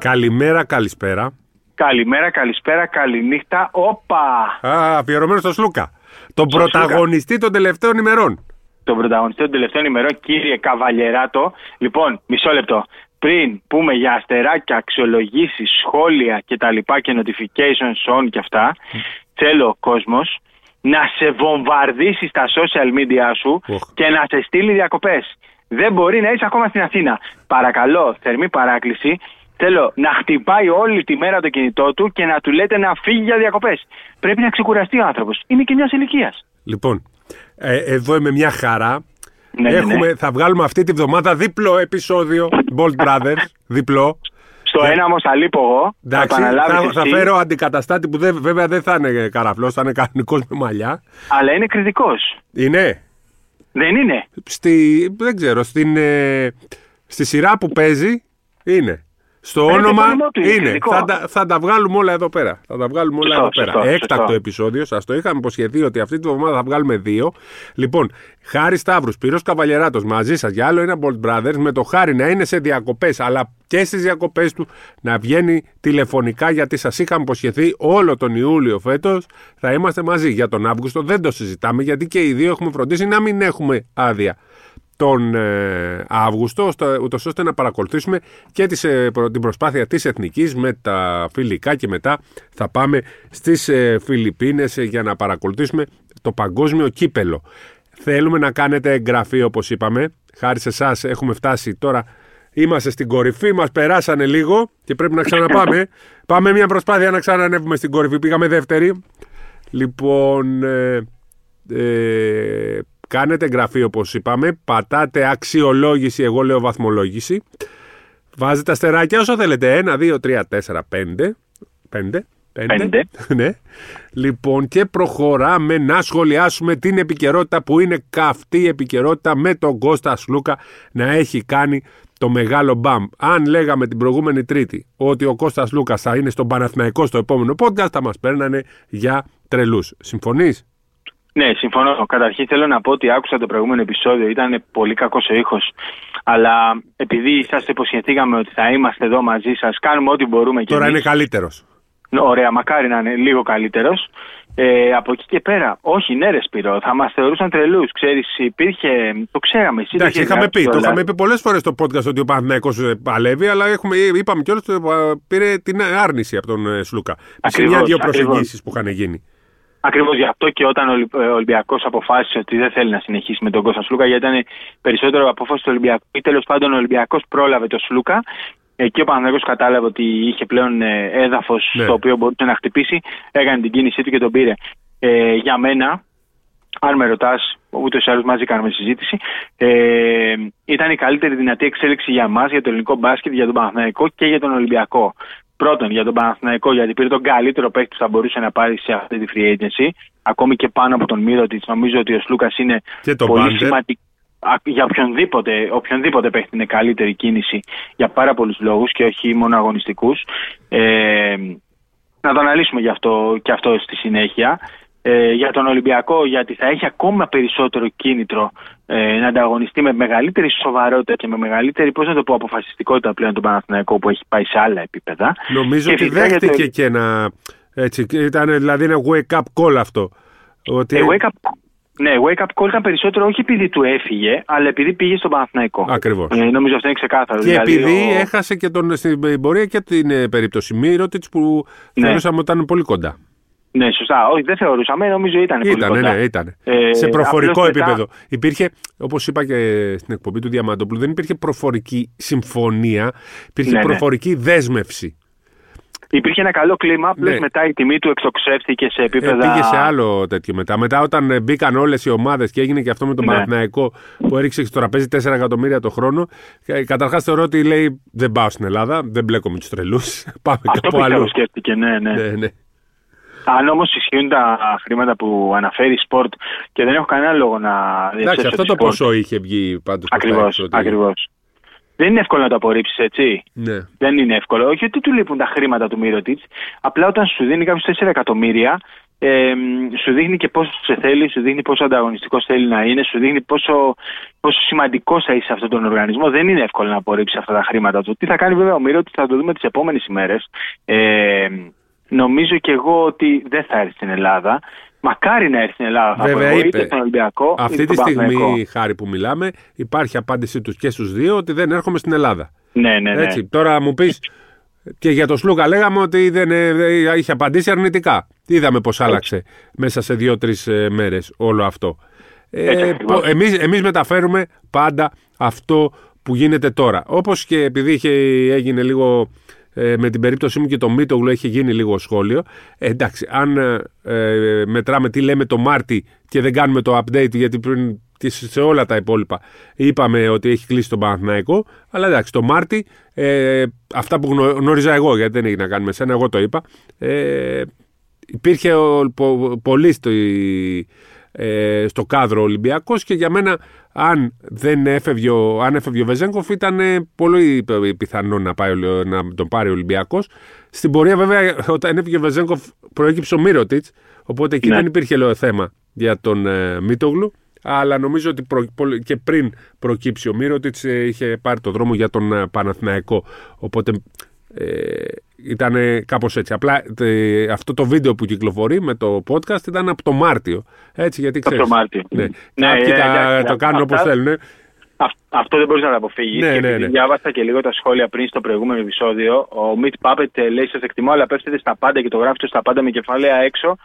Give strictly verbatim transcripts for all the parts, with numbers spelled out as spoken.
Καλημέρα, καλησπέρα. Καλημέρα, καλησπέρα, καληνύχτα. Όπα! Α, αφιερωμένο στο Σλούκα. Τον στο πρωταγωνιστή Σλούκα των τελευταίων ημερών. Τον πρωταγωνιστή των τελευταίων ημερών, κύριε Καβαλιεράτο. Λοιπόν, μισό λεπτό. Πριν πούμε για αστεράκια, αξιολογήσεις, σχόλια κτλ. Και notifications on και αυτά, θέλω ο κόσμος να σε βομβαρδίσει στα social media σου oh. και να σε στείλει διακοπές. Δεν μπορεί να είσαι ακόμα στην Αθήνα. Παρακαλώ, θερμή παράκληση. Θέλω να χτυπάει όλη τη μέρα το κινητό του και να του λέτε να φύγει για διακοπές. Πρέπει να ξεκουραστεί ο άνθρωπος. Είναι και μιας ηλικίας. Λοιπόν, ε, εδώ είμαι μια χαρά. Ναι, Έχουμε, ναι, ναι. Θα βγάλουμε αυτή τη βδομάδα διπλό επεισόδιο Bold Brothers. διπλό. Στο yeah. ένα όμως θα λείπω εγώ. Εντάξει, θα, θα φέρω αντικαταστάτη που δε, βέβαια δεν θα είναι καραφλός, θα είναι κανονικός με μαλλιά. Αλλά είναι κριτικός. Είναι. Δεν είναι. Στη, δεν ξέρω, στην, ε, στη σειρά που παίζει είναι. Στο Πέρα όνομα του, είναι. Θα τα, θα τα βγάλουμε όλα εδώ πέρα. Θα τα βγάλουμε όλα σωστό, εδώ πέρα. Σωστό, Έκτακτο σωστό. επεισόδιο. Σας το είχαμε υποσχεθεί ότι αυτή τη βδομάδα θα βγάλουμε δύο. Λοιπόν, Χάρη Σταύρου, Σπύρος Καβαλιεράτος μαζί σας για άλλο ένα Bold Brothers. Με το Χάρη να είναι σε διακοπές, αλλά και στις διακοπές του να βγαίνει τηλεφωνικά, γιατί σας είχαμε υποσχεθεί όλο τον Ιούλιο φέτος θα είμαστε μαζί. Για τον Αύγουστο δεν το συζητάμε, γιατί και οι δύο έχουμε φροντίσει να μην έχουμε άδεια τον ε, Αύγουστο, ούτως ώστε να παρακολουθήσουμε και τις, ε, προ, την προσπάθεια της Εθνικής με τα φιλικά και μετά θα πάμε στις ε, Φιλιππίνες ε, για να παρακολουθήσουμε το παγκόσμιο κύπελο. Θέλουμε να κάνετε εγγραφή, όπως είπαμε. Χάρη σε εσάς έχουμε φτάσει τώρα, είμαστε στην κορυφή, μας περάσανε λίγο και πρέπει να ξαναπάμε. Πάμε μια προσπάθεια να ξανανεύουμε στην κορυφή, πήγαμε δεύτερη. Λοιπόν... Ε, ε, Κάνετε εγγραφή, όπως είπαμε, πατάτε αξιολόγηση, εγώ λέω βαθμολόγηση. Βάζετε αστεράκια όσο θέλετε, ένα, δύο, τρία, τέσσερα, πέντε, πέντε, πέντε, ναι. Λοιπόν, και προχωράμε να σχολιάσουμε την επικαιρότητα που είναι καυτή επικαιρότητα με τον Κώστα Σλούκα να έχει κάνει το μεγάλο μπαμ. Αν λέγαμε την προηγούμενη Τρίτη ότι ο Κώστας Λούκας θα είναι στον Παναθηναϊκό στο επόμενο podcast, θα μας παίρνανε για τρελούς. Συμφωνείς? Ναι, συμφωνώ. Καταρχήν θέλω να πω ότι άκουσα το προηγούμενο επεισόδιο, ήταν πολύ κακός ο ήχος. Αλλά επειδή σας υποσχεθήκαμε ότι θα είμαστε εδώ μαζί σας, κάνουμε ό,τι μπορούμε και τώρα εμείς. Είναι καλύτερος. Ωραία, μακάρι να είναι λίγο καλύτερος. Ε, από εκεί και πέρα, όχι, ναι, ρε Σπύρο, θα μας θεωρούσαν τρελούς. Ξέρεις, υπήρχε. Το ξέραμε. Εσύ, εντάξει, είχαμε πει, το είχαμε πει πολλές φορές στο podcast ότι ο Παναθηναϊκός παλεύει, αλλά έχουμε, είπαμε κιόλας ότι πήρε την άρνηση από τον Σλούκα. Σε μια-δύο προσεγγίσεις που είχαν γίνει. Ακριβώς γι' αυτό και όταν ο Ολυμπιακός αποφάσισε ότι δεν θέλει να συνεχίσει με τον Κώστα Σλούκα, γιατί ήταν περισσότερο απόφαση του Ολυμπιακού, ή τέλος πάντων ο Ολυμπιακός πρόλαβε τον Σλούκα και ο Παναθηναϊκός κατάλαβε ότι είχε πλέον έδαφος ναι. στο οποίο μπορούσε να χτυπήσει, έκανε την κίνησή του και τον πήρε. Ε, για μένα, αν με ρωτάς, ούτως ή άλλως μαζί κάνουμε συζήτηση, ε, ήταν η καλύτερη δυνατή εξέλιξη για μας, για το ελληνικό μπάσκετ, για τον Παναθηναϊκό και για τον Ολυμπιακό. Πρώτον, για τον Παναθηναϊκό, γιατί πήρε τον καλύτερο παίκτη που θα μπορούσε να πάρει σε αυτή τη free agency. Ακόμη και πάνω από τον Μίροτιτς, νομίζω ότι ο Σλούκας είναι πολύ σημαντικό. Για οποιονδήποτε, οποιονδήποτε παίκτη είναι καλύτερη κίνηση για πάρα πολλούς λόγους και όχι μόνο αγωνιστικούς. Ε, να το αναλύσουμε γι' αυτό, και αυτό στη συνέχεια. Ε, για τον Ολυμπιακό, γιατί θα έχει ακόμα περισσότερο κίνητρο ε, να ανταγωνιστεί με μεγαλύτερη σοβαρότητα και με μεγαλύτερη, πώς να το πω, αποφασιστικότητα πλέον τον Παναθηναϊκό που έχει πάει σε άλλα επίπεδα. Νομίζω και ότι δέχτηκε το... και ένα. Έτσι, ήταν δηλαδή ένα wake up call αυτό. Ότι... Ε, wake up... Ναι, wake up call ήταν περισσότερο όχι επειδή του έφυγε, αλλά επειδή πήγε στον Παναθηναϊκό. Ακριβώς. Ε, νομίζω αυτό είναι ξεκάθαρο. Και δηλαδή, επειδή ο... έχασε και τον, στην πορεία και την περίπτωση Μίροτιτς που ναι. θεωρούσαμε ότι ήταν πολύ κοντά. Ναι, σωστά. Όχι, δεν θεωρούσαμε, νομίζω ήταν. Ήταν, πολύ ναι, ναι, ήταν. Ε, σε προφορικό επίπεδο. Μετά... Υπήρχε, όπως είπα και στην εκπομπή του Διαμαντόπουλου, δεν υπήρχε προφορική συμφωνία, υπήρχε ναι, προφορική ναι. δέσμευση. Υπήρχε ένα καλό κλίμα, πλέον ναι. μετά η τιμή του εξοξεύθηκε σε επίπεδα. Ε, πήγε σε άλλο τέτοιο μετά. Μετά, όταν μπήκαν όλες οι ομάδες και έγινε και αυτό με τον ναι. Παναθηναϊκό που έριξε στο τραπέζι τέσσερα εκατομμύρια το χρόνο. Καταρχάς θεωρώ ότι λέει δεν πάω στην Ελλάδα, δεν μπλέκω με τους τρελούς. Πάμε κάπου αλλού. Αυτό σκέφτηκε, ναι, ναι. ναι, ναι. Αν όμως ισχύουν τα χρήματα που αναφέρει η Sport και δεν έχω κανένα λόγο να διαψεύσω. Εντάξει, αυτό το Sport. Ποσό είχε βγει πάντως. Ακριβώς, ότι... ακριβώς. Δεν είναι εύκολο να το απορρίψεις, έτσι. Ναι. Δεν είναι εύκολο. Όχι ότι του λείπουν τα χρήματα του Μίροτιτς. Απλά όταν σου δίνει κάποιους τέσσερα εκατομμύρια, Ε, σου δείχνει και πόσο σε θέλει, σου δείχνει πόσο ανταγωνιστικός θέλει να είναι, σου δείχνει πόσο, πόσο σημαντικός θα είσαι σε αυτόν τον οργανισμό. Δεν είναι εύκολο να απορρίψει αυτά τα χρήματα του. Τι θα κάνει βέβαια ο Μύρωτης, θα το δούμε τις επόμενες ημέρες. Ε, νομίζω και εγώ ότι δεν θα έρθει στην Ελλάδα. Μακάρι να έρθει στην Ελλάδα. Βέβαια, είπε, στον Ολυμπιακό, αυτή τη στιγμή, Χάρη, που μιλάμε, υπάρχει απάντησή τους και στους δύο ότι δεν έρχομαι στην Ελλάδα. Ναι, ναι, ναι. Έτσι, τώρα μου πεις. Και για τον Σλούκα λέγαμε ότι δεν, δεν είχε απαντήσει αρνητικά. Είδαμε πως άλλαξε έτσι μέσα σε δύο-τρεις μέρες όλο αυτό. Ε, εμείς, εμείς μεταφέρουμε πάντα αυτό που γίνεται τώρα. Όπως και επειδή είχε, έγινε λίγο, ε, με την περίπτωσή μου και το Μήτογλου έχει γίνει λίγο σχόλιο. Ε, εντάξει, αν ε, μετράμε τι λέμε το Μάρτι και δεν κάνουμε το update, γιατί πριν σε όλα τα υπόλοιπα είπαμε ότι έχει κλείσει τον Παναθηναϊκό, αλλά εντάξει, το Μάρτι, ε, αυτά που γνώριζα εγώ, γιατί δεν έχει να κάνει με σένα, εγώ το είπα, ε, υπήρχε ο, πο, πολύ στο, ε, στο κάδρο Ολυμπιακός, και για μένα αν δεν έφευγε ο, αν έφευγε ο Βεζένκοφ, ήταν ε, πολύ πιθανό να, πάει, να τον πάρει ο Ολυμπιακός. Στην πορεία βέβαια, όταν έφυγε ο Βεζένκοφ, προέκυψε ο Μίροτιτς, οπότε εκεί ναι, δεν υπήρχε λέω, θέμα για τον ε, Μήτογλου. Αλλά νομίζω ότι προ, και πριν προκύψει ο Μίροτιτς είχε πάρει το δρόμο για τον Παναθηναϊκό. Οπότε ε, ήταν κάπως έτσι. Απλά ε, αυτό το βίντεο που κυκλοφορεί με το podcast ήταν από το Μάρτιο. Έτσι, γιατί ξέρεις. Από το Μάρτιο. Ναι. Ναι, κάποιοι ε, τα, ε, τα ε, κάνουν αυτά, όπως θέλουν. Αυτό δεν μπορείς να το αποφύγεις. Ναι, ναι, ναι. Διάβασα και λίγο τα σχόλια πριν στο προηγούμενο επεισόδιο. Ο Μιτ Πάπετ λέει: σας εκτιμώ, αλλά πέφτετε στα πάντα, και το γράφετε στα πάντα με κεφάλαια έξω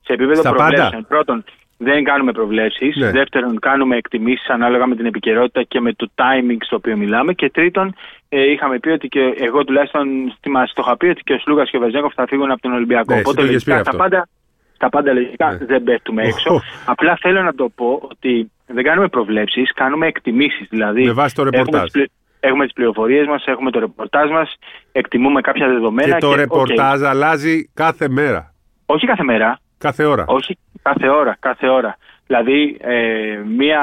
σε επίπεδο προβλέψεων. Πρώτον, δεν κάνουμε προβλέψεις. Ναι. Δεύτερον, κάνουμε εκτιμήσεις ανάλογα με την επικαιρότητα και με το timing στο οποίο μιλάμε. Και τρίτον, ε, είχαμε πει ότι και εγώ τουλάχιστον μας το είχα πει ότι και ο Σλούκας και ο Βεζένκοφ θα φύγουν από τον Ολυμπιακό. Ναι, οπότε λογικά τα πάντα, τα πάντα λογικά ναι, δεν πέφτουμε έξω. Oh. Απλά θέλω να το πω ότι δεν κάνουμε προβλέψεις, κάνουμε εκτιμήσεις. Δηλαδή, με βάση το ρεπορτάζ. Έχουμε τις πληροφορίες μας, έχουμε το ρεπορτάζ μας, εκτιμούμε κάποια δεδομένα. Και το και, ρεπορτάζ okay. αλλάζει κάθε μέρα. Όχι κάθε μέρα. Κάθε ώρα. Όχι, κάθε ώρα, κάθε ώρα. Δηλαδή, ε, μία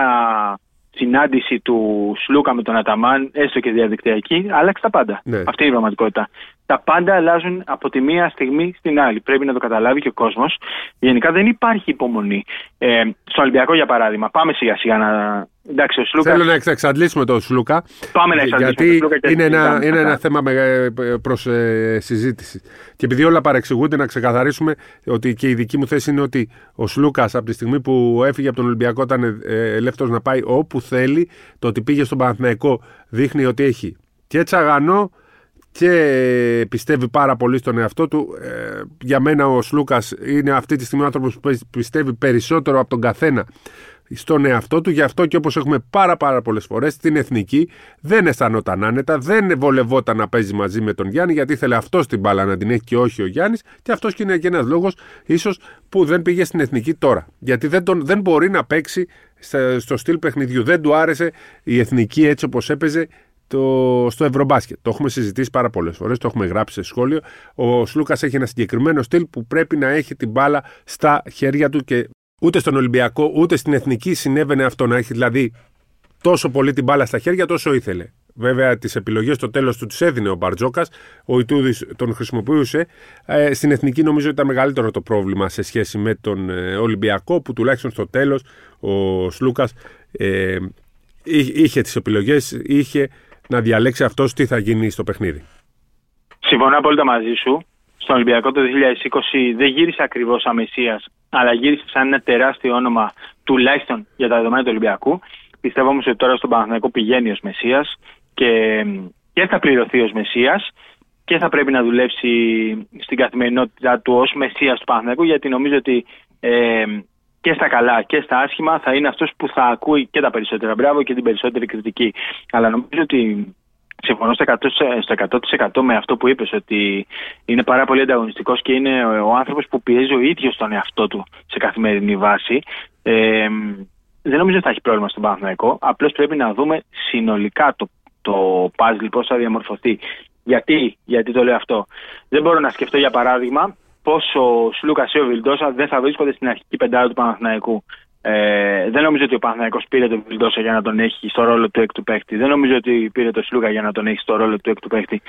συνάντηση του Σλούκα με τον Αταμάν, έστω και διαδικτυακή, άλλαξε τα πάντα. Ναι. Αυτή είναι η πραγματικότητα. Τα πάντα αλλάζουν από τη μία στιγμή στην άλλη. Πρέπει να το καταλάβει και ο κόσμος. Γενικά δεν υπάρχει υπομονή. Ε, στο Ολυμπιακό, για παράδειγμα, πάμε σιγά-σιγά να. Εντάξει, ο Σλούκα. Θέλω να εξαντλήσουμε τον Σλούκα. Πάμε να εξαντλήσουμε τον Σλούκα. Γιατί είναι ένα, είναι ένα θέμα προς ε, συζήτηση. Και επειδή όλα παρεξηγούνται, να ξεκαθαρίσουμε ότι και η δική μου θέση είναι ότι ο Σλούκας από τη στιγμή που έφυγε από τον Ολυμπιακό ήταν ελεύθερος να πάει όπου θέλει. Το ότι πήγε στον Παναθηναϊκό δείχνει ότι έχει και τσαγανό και πιστεύει πάρα πολύ στον εαυτό του. Ε, για μένα ο Σλούκας είναι αυτή τη στιγμή ο άνθρωπος που πιστεύει περισσότερο από τον καθένα στον εαυτό του, γι' αυτό και όπως έχουμε πάρα πάρα πολλές φορές στην εθνική δεν αισθανόταν άνετα, δεν βολευόταν να παίζει μαζί με τον Γιάννη, γιατί ήθελε αυτός την μπάλα να την έχει και όχι ο Γιάννης, και αυτός και είναι και ένας λόγος ίσως που δεν πήγε στην εθνική τώρα, γιατί δεν, τον, δεν μπορεί να παίξει στο στυλ παιχνιδιού, δεν του άρεσε η εθνική έτσι όπως έπαιζε το, στο Ευρωμπάσκετ. Το έχουμε συζητήσει πάρα πολλές φορές, το έχουμε γράψει σε σχόλιο. Ο Σλούκας έχει ένα συγκεκριμένο στυλ που πρέπει να έχει την μπάλα στα χέρια του, και ούτε στον Ολυμπιακό, ούτε στην Εθνική συνέβαινε αυτό, να έχει δηλαδή τόσο πολύ την μπάλα στα χέρια, τόσο ήθελε. Βέβαια, τις επιλογές στο τέλος του τις έδινε ο Μπαρτζώκας, ο Ιτούδης τον χρησιμοποιούσε. Ε, στην Εθνική νομίζω ήταν μεγαλύτερο το πρόβλημα σε σχέση με τον ε, Ολυμπιακό, που τουλάχιστον στο τέλος ο Σλούκας ε, είχε τις επιλογές, είχε να διαλέξει αυτός τι θα γίνει στο παιχνίδι. Συμφωνώ απόλυτα μαζί σου. Στον Ολυμπιακό το δύο χιλιάδες είκοσι δεν γύρισε ακριβώς αμεσίας, αλλά γύρισε σαν ένα τεράστιο όνομα, τουλάχιστον για τα δεδομένα του Ολυμπιακού. Πιστεύω όμως ότι τώρα στον Παναθηναϊκό πηγαίνει ως μεσίας και, και θα πληρωθεί ως μεσίας και θα πρέπει να δουλέψει στην καθημερινότητά του ως μεσίας του Παναθηναϊκού, γιατί νομίζω ότι ε, και στα καλά και στα άσχημα θα είναι αυτός που θα ακούει και τα περισσότερα μπράβο και την περισσότερη κριτική. Αλλά νομίζω ότι συμφωνώ στο εκατό τοις εκατό με αυτό που είπες, ότι είναι πάρα πολύ ανταγωνιστικός και είναι ο άνθρωπος που πιέζει ο ίδιος τον εαυτό του σε καθημερινή βάση. Ε, δεν νομίζω ότι θα έχει πρόβλημα στον Παναθηναϊκό. Απλώς πρέπει να δούμε συνολικά το, το puzzle πώς θα διαμορφωθεί. Γιατί, γιατί το λέω αυτό. Δεν μπορώ να σκεφτώ για παράδειγμα πώς ο Σλούκας ή ο Βιλντόζα δεν θα βρίσκονται στην αρχική πεντάδα του Παναθηναϊκού. Ε, δεν νομίζω ότι ο Παναθηναϊκός πήρε τον Βιλντόζα για να τον έχει στο ρόλο του έκτου παίκτη. Δεν νομίζω ότι πήρε τον Σλούκα για να τον έχει στο ρόλο του έκτου παίκτη.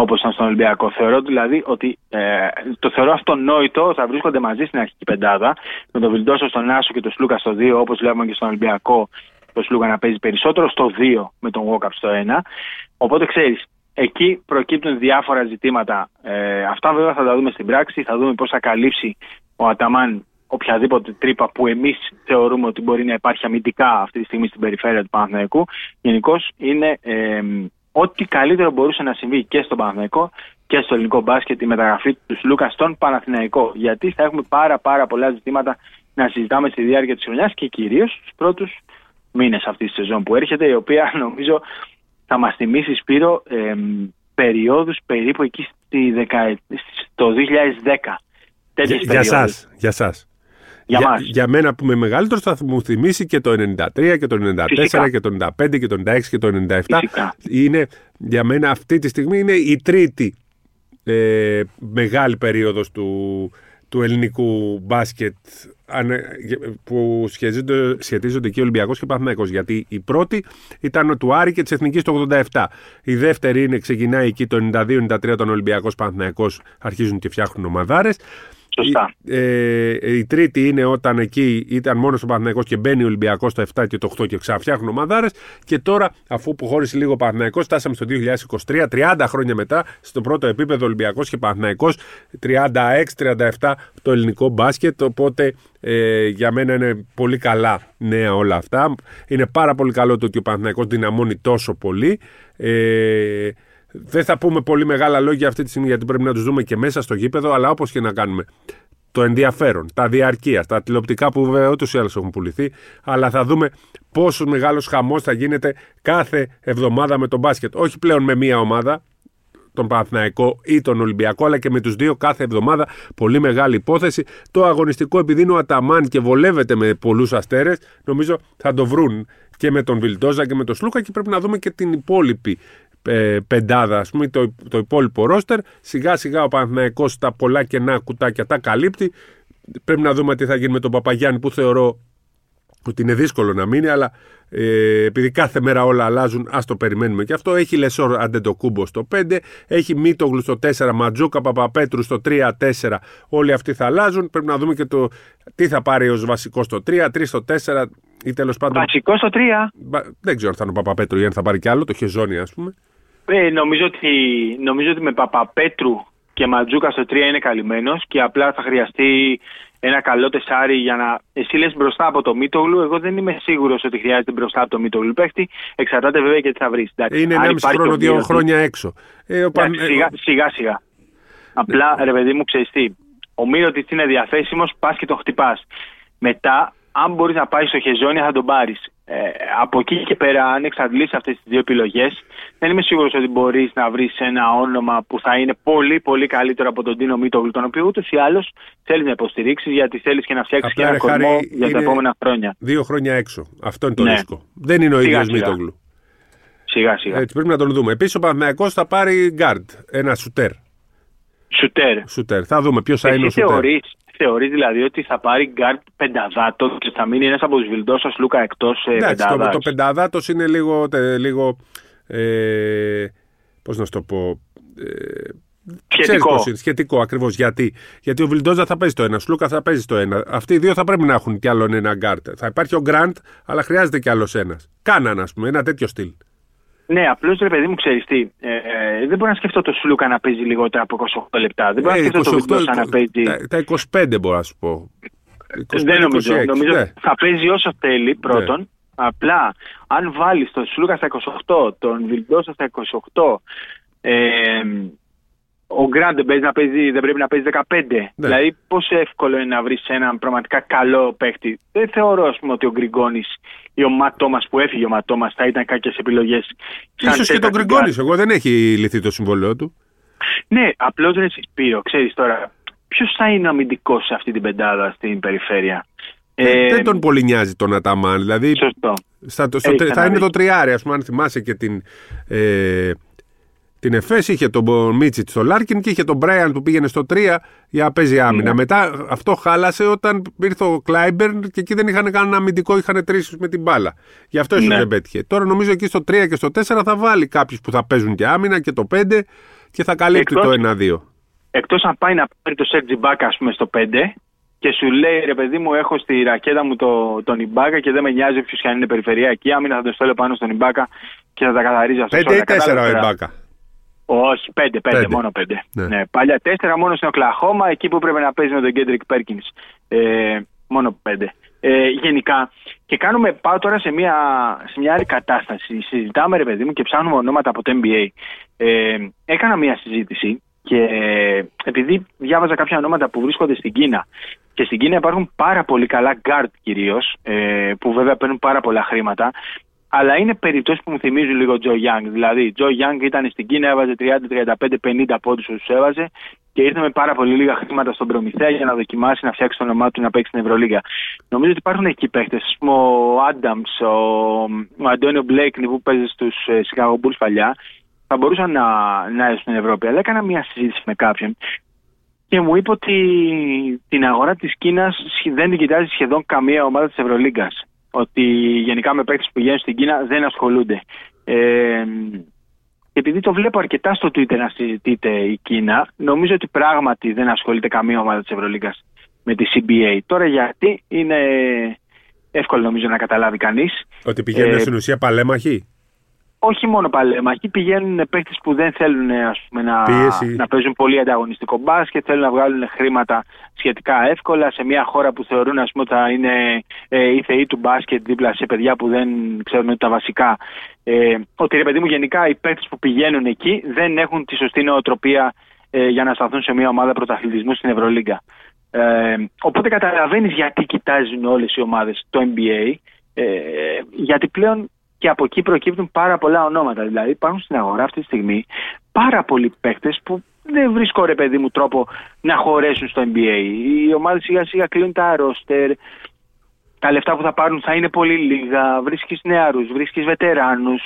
όπως ήταν στον Ολυμπιακό. Θεωρώ δηλαδή ότι ε, το θεωρώ αυτονόητο θα βρίσκονται μαζί στην αρχική πεντάδα, με τον Βιλντόζα στον Άσο και τον Σλούκα στο δύο, όπως βλέπουμε και στον Ολυμπιακό, τον Σλούκα να παίζει περισσότερο στο δύο με τον Walkup στο ένα. Οπότε ξέρεις, εκεί προκύπτουν διάφορα ζητήματα. Ε, αυτά βέβαια θα τα δούμε στην πράξη, θα δούμε πώς θα καλύψει ο Αταμάν οποιαδήποτε τρύπα που εμείς θεωρούμε ότι μπορεί να υπάρχει αμυντικά αυτή τη στιγμή στην περιφέρεια του Παναθηναϊκού. Γενικώς είναι ε, ό,τι καλύτερο μπορούσε να συμβεί και στον Παναθηναϊκό και στο ελληνικό μπάσκετ, η μεταγραφή του Σλούκα στον Παναθηναϊκό. Γιατί θα έχουμε πάρα, πάρα πολλά ζητήματα να συζητάμε στη διάρκεια της χρονιάς και κυρίως στους πρώτους μήνες αυτή τη σεζόν που έρχεται, η οποία νομίζω θα μας θυμίσει, Σπύρο, ε, περιόδους περίπου εκεί στη δεκα... το δύο χιλιάδες δέκα. Τέτοιες για σας, για σας. Για, για, για μένα που είμαι μεγαλύτερος θα μου θυμίσει και το ενενήντα τρία και το ενενήντα τέσσερα. Φυσικά. Και το ενενήντα πέντε και το ενενήντα έξι και το ενενήντα επτά. Φυσικά. Είναι, για μένα αυτή τη στιγμή είναι η τρίτη ε, μεγάλη περίοδος του, του ελληνικού μπάσκετ που σχετίζονται, σχετίζονται και Ολυμπιακός και Παναθηναϊκός. Γιατί η πρώτη ήταν του Άρη και της Εθνικής το ογδόντα επτά. Η δεύτερη είναι, ξεκινάει εκεί το ενενήντα δύο ενενήντα τρία τον Ολυμπιακός Παναθηναϊκός αρχίζουν και φτιάχνουν ομαδάρες. Η, ε, η τρίτη είναι όταν εκεί ήταν μόνος ο Παναθηναϊκός και μπαίνει ο Ολυμπιακός το επτά και το οκτώ και ξαφτιάχνουν ομαδάρες. Και τώρα, αφού που χώρισε λίγο ο Παναθηναϊκός, φτάσαμε στο δύο χιλιάδες είκοσι τρία, τριάντα χρόνια μετά, στο πρώτο επίπεδο Ολυμπιακός και Παναθηναϊκός, τριάντα έξι τριάντα επτά το ελληνικό μπάσκετ. Οπότε ε, για μένα είναι πολύ καλά νέα όλα αυτά. Είναι πάρα πολύ καλό το ότι ο Παναθηναϊκός δυναμώνει τόσο πολύ. Ε, Δεν θα πούμε πολύ μεγάλα λόγια αυτή τη στιγμή, γιατί πρέπει να τους δούμε και μέσα στο γήπεδο, αλλά όπως και να κάνουμε. Το ενδιαφέρον, τα διαρκεία, τα τηλεοπτικά που βέβαια ούτως ή άλλως έχουν πουληθεί, αλλά θα δούμε πόσο μεγάλος χαμός θα γίνεται κάθε εβδομάδα με τον μπάσκετ. Όχι πλέον με μία ομάδα, τον Παναθηναϊκό ή τον Ολυμπιακό, αλλά και με τους δύο κάθε εβδομάδα. Πολύ μεγάλη υπόθεση. Το αγωνιστικό, επειδή είναι ο Αταμάν και βολεύεται με πολλούς αστέρες, νομίζω θα το βρουν και με τον Βιλντόζα και με τον Σλούκα, και πρέπει να δούμε και την υπόλοιπη πεντάδα, ας πούμε, το, το υπόλοιπο ρόστερ. Σιγά σιγά ο Παναθηναϊκός τα πολλά κενά κουτάκια τα καλύπτει. Πρέπει να δούμε τι θα γίνει με τον Παπαγιάννη, που θεωρώ ότι είναι δύσκολο να μείνει, αλλά ε, επειδή κάθε μέρα όλα αλλάζουν, ας το περιμένουμε και αυτό. Έχει Λεσόρ Αντετοκούνμπο στο πέντε, έχει Μήτογλου στο τέσσερα, Μαντζούκα, Παπαπέτρου στο τρία τέσσερα. Όλοι αυτοί θα αλλάζουν. Πρέπει να δούμε και το τι θα πάρει ως βασικό στο τρία, τρία στο τέσσερα ή τέλος πάντων. Βασικό στο τρία. Δεν ξέρω αν θα είναι ο Παπαπέτρου ή αν θα πάρει κι άλλο, το Χεζόνι, ας πούμε. Ε, νομίζω, ότι, νομίζω ότι με Παπαπέτρου και Μαντζούκα στο τρία είναι καλυμμένος και απλά θα χρειαστεί ένα καλό τεσάρι για να... Εσύ λες μπροστά από το Μήτογλου, εγώ δεν είμαι σίγουρος ότι χρειάζεται μπροστά από το Μήτογλου παίχτη, εξαρτάται βέβαια και τι θα βρεις. Είναι ενάμιση χρόνο, δύο χρόνια έξω. Ε, ο παν... σιγά, σιγά σιγά. Απλά, ναι, ρε παιδί μου, ξέρεις τι, ο Μίροτιτς είναι διαθέσιμος, πας και τον χτυπάς. Μετά, αν μπορείς να πάει στο Χεζόνια, θα τον πάρεις. Ε, από εκεί και πέρα, αν εξαντλείς αυτές τις δύο επιλογές, δεν είμαι σίγουρος ότι μπορείς να βρεις ένα όνομα που θα είναι πολύ πολύ καλύτερο από τον Ντίνο Μήτογλου, τον οποίο ούτως ή άλλως θέλεις να υποστηρίξεις, γιατί θέλεις και να φτιάξεις και έναν κορμό για τα επόμενα χρόνια. Δύο χρόνια έξω. Αυτό είναι το ναι. ρίσκο. Δεν είναι ο ίδιος Μήτογλου. Σιγά σιγά. Έτσι, πρέπει να τον δούμε. Επίσης ο Παναθηναϊκός θα πάρει γκάρντ, ένα σουτέρ. Σουτέρ. σουτέρ. Θα δούμε ποιος θα Εσύ είναι ο σουτέρ. Θεωρείς, θεωρείς δηλαδή ότι θα πάρει γκάρτ πενταδάτο και θα μείνει ένας από τους Βιλντόσα Λούκα εκτός πενταδάτος? Το, το πενταδάτος είναι λίγο, τε, λίγο ε, πώς να σου το πω, ε, σχετικό. Είναι, σχετικό ακριβώς. Γιατί, γιατί ο Βιλντόζα θα παίζει το ένα, ο Σλούκα θα παίζει το ένα. Αυτοί οι δύο θα πρέπει να έχουν κι άλλον ένα γκάρτ. Θα υπάρχει ο Γκραντ, αλλά χρειάζεται κι άλλος ένας. Κάναν, ας πούμε, ένα τέτοιο στυλ. Ναι, απλώς ρε παιδί μου, ξέρεις τι, ε, ε, δεν μπορώ να σκεφτώ το Σλούκα να παίζει λιγότερα από είκοσι οκτώ λεπτά. Δεν μπορώ να σκεφτώ το Βιλντόζα να παίζει... Τα, τα είκοσι πέντε μπορώ να σου πω. είκοσι πέντε, δεν νομίζω. είκοσι έξι, νομίζω ναι. Θα παίζει όσο θέλει πρώτον. Ναι. Απλά, αν βάλεις τον Σλούκα στα είκοσι οκτώ, τον Βιλντόζα στα είκοσι οκτώ, ε, ο Γκραντ δεν πρέπει να παίζει δεκαπέντε. Ναι. Δηλαδή, πόσο εύκολο είναι να βρεις έναν πραγματικά καλό παίχτη. Δεν θεωρώ, ας πούμε, ότι ο Γκριγκόνης ή ο Ματ Τόμας, που έφυγε ο Ματ Τόμας, θα ήταν κάποιες επιλογές. Ίσως και τον Γκριγκόνης. Εγώ δεν έχει λυθεί το συμβόλαιο του. Ναι, απλώς δεν εσύ, Σπύρο. Ξέρεις τώρα, ποιος θα είναι ο αμυντικός σε αυτή την πεντάδα στην περιφέρεια. Ε, ε, δεν τον πολύ νοιάζει τον Αταμάν. Δηλαδή, σωστό. Στα, στο, θα, θα είναι το τριάρι, ας πούμε, αν θυμάσαι και την. Ε, Την Εφές είχε τον Μίτσιτ στο Λάρκιν και είχε τον Μπράιαν που πήγαινε στο τρία για να παίζει άμυνα. Yeah. Μετά αυτό χάλασε όταν ήρθε ο Κλάιμπερν και εκεί δεν είχαν κανένα αμυντικό, είχαν τρεις με την μπάλα. Γι' αυτό ίσως yeah. δεν πέτυχε. Τώρα νομίζω εκεί στο τρία και στο τέσσερα θα βάλει κάποιους που θα παίζουν και άμυνα και το πέντε και θα καλύπτει εκτός, το ένα δύο. Εκτός αν πάει να πάρει το Σέρτζι Μπάκα, ας πούμε, στο πέντε και σου λέει ρε παιδί μου, έχω στη ρακέτα μου το, τον Ιμπάκα και δεν με νοιάζει ποιος και αν είναι περιφερειακή άμυνα, θα τον στέλνω πάνω στον Ιμπάκα και θα τα καθαρίζει αυτό. πέντε ή τέσσερα ο Ιμπάκα. Όχι, πέντε, πέντε, μόνο πέντε. Ναι. Ναι, παλιά τέσσερα μόνο στην Οκλαχώμα, εκεί που πρέπει να παίζει με τον Κέντρικ Πέρκινς. Ε, μόνο πέντε. Ε, γενικά. Και κάνουμε, πάω τώρα σε μια, σε μια άλλη κατάσταση. Συζητάμε, ρε παιδί μου, και ψάχνουμε ονόματα από το N B A. Ε, έκανα μια συζήτηση και ε, επειδή διάβαζα κάποια ονόματα που βρίσκονται στην Κίνα. Και στην Κίνα υπάρχουν πάρα πολύ καλά guard κυρίως, ε, που βέβαια παίρνουν πάρα πολλά χρήματα. Αλλά είναι περιπτώσεις που μου θυμίζουν λίγο Τζο Γιάνγκ. Δηλαδή, Τζο Γιάνγκ ήταν στην Κίνα, έβαζε τριάντα, τριάντα πέντε, πενήντα πόντους όσους έβαζε και ήρθε με πάρα πολύ λίγα χρήματα στον Προμηθέα για να δοκιμάσει να φτιάξει το όνομά του να παίξει στην Ευρωλίγα. Νομίζω ότι υπάρχουν εκεί παίχτες. Ο Άνταμς, ο, ο Αντώνιο Μπλέικνι που παίζει στους Chicago Bulls παλιά, θα μπορούσαν να, να έρθουν στην Ευρώπη. Αλλά έκανα μια συζήτηση με κάποιον και μου είπε ότι την αγορά της Κίνας δεν την κοιτάζει σχεδόν καμία ομάδα της Ευρωλίγκας. Ότι γενικά με παίκτες που πηγαίνουν στην Κίνα δεν ασχολούνται. Ε, επειδή το βλέπω αρκετά στο Twitter να συζητείται η Κίνα, νομίζω ότι πράγματι δεν ασχολείται καμία ομάδα της Ευρωλίγκας με τη σι μπι έι. Τώρα γιατί είναι εύκολο νομίζω να καταλάβει κανείς. Ότι πηγαίνουν ε, στην ουσία παλέμαχοι. Όχι μόνο παλέμαχοι, πηγαίνουν παίκτες που δεν θέλουν ας πούμε, να, να παίζουν πολύ ανταγωνιστικό μπάσκετ, θέλουν να βγάλουν χρήματα σχετικά εύκολα σε μια χώρα που θεωρούν ας πούμε, θα είναι ε, οι θεοί του μπάσκετ δίπλα σε παιδιά που δεν ξέρουν τα βασικά. Ε, ότι ρε παιδί μου γενικά οι παίκτες που πηγαίνουν εκεί δεν έχουν τη σωστή νοοτροπία ε, για να σταθούν σε μια ομάδα πρωταθλητισμού στην Ευρωλίγκα. Ε, οπότε καταλαβαίνεις γιατί κοιτάζουν όλες οι ομάδες το N B A, ε, γιατί πλέον και από εκεί προκύπτουν πάρα πολλά ονόματα. Δηλαδή υπάρχουν στην αγορά αυτή τη στιγμή πάρα πολλοί παίκτες που δεν βρίσκω ρε παιδί μου τρόπο να χωρέσουν στο N B A. Οι ομάδες σιγά σιγά κλείνουν τα ρόστερ, τα λεφτά που θα πάρουν θα είναι πολύ λίγα, βρίσκεις νεαρούς, βρίσκεις βετεράνους.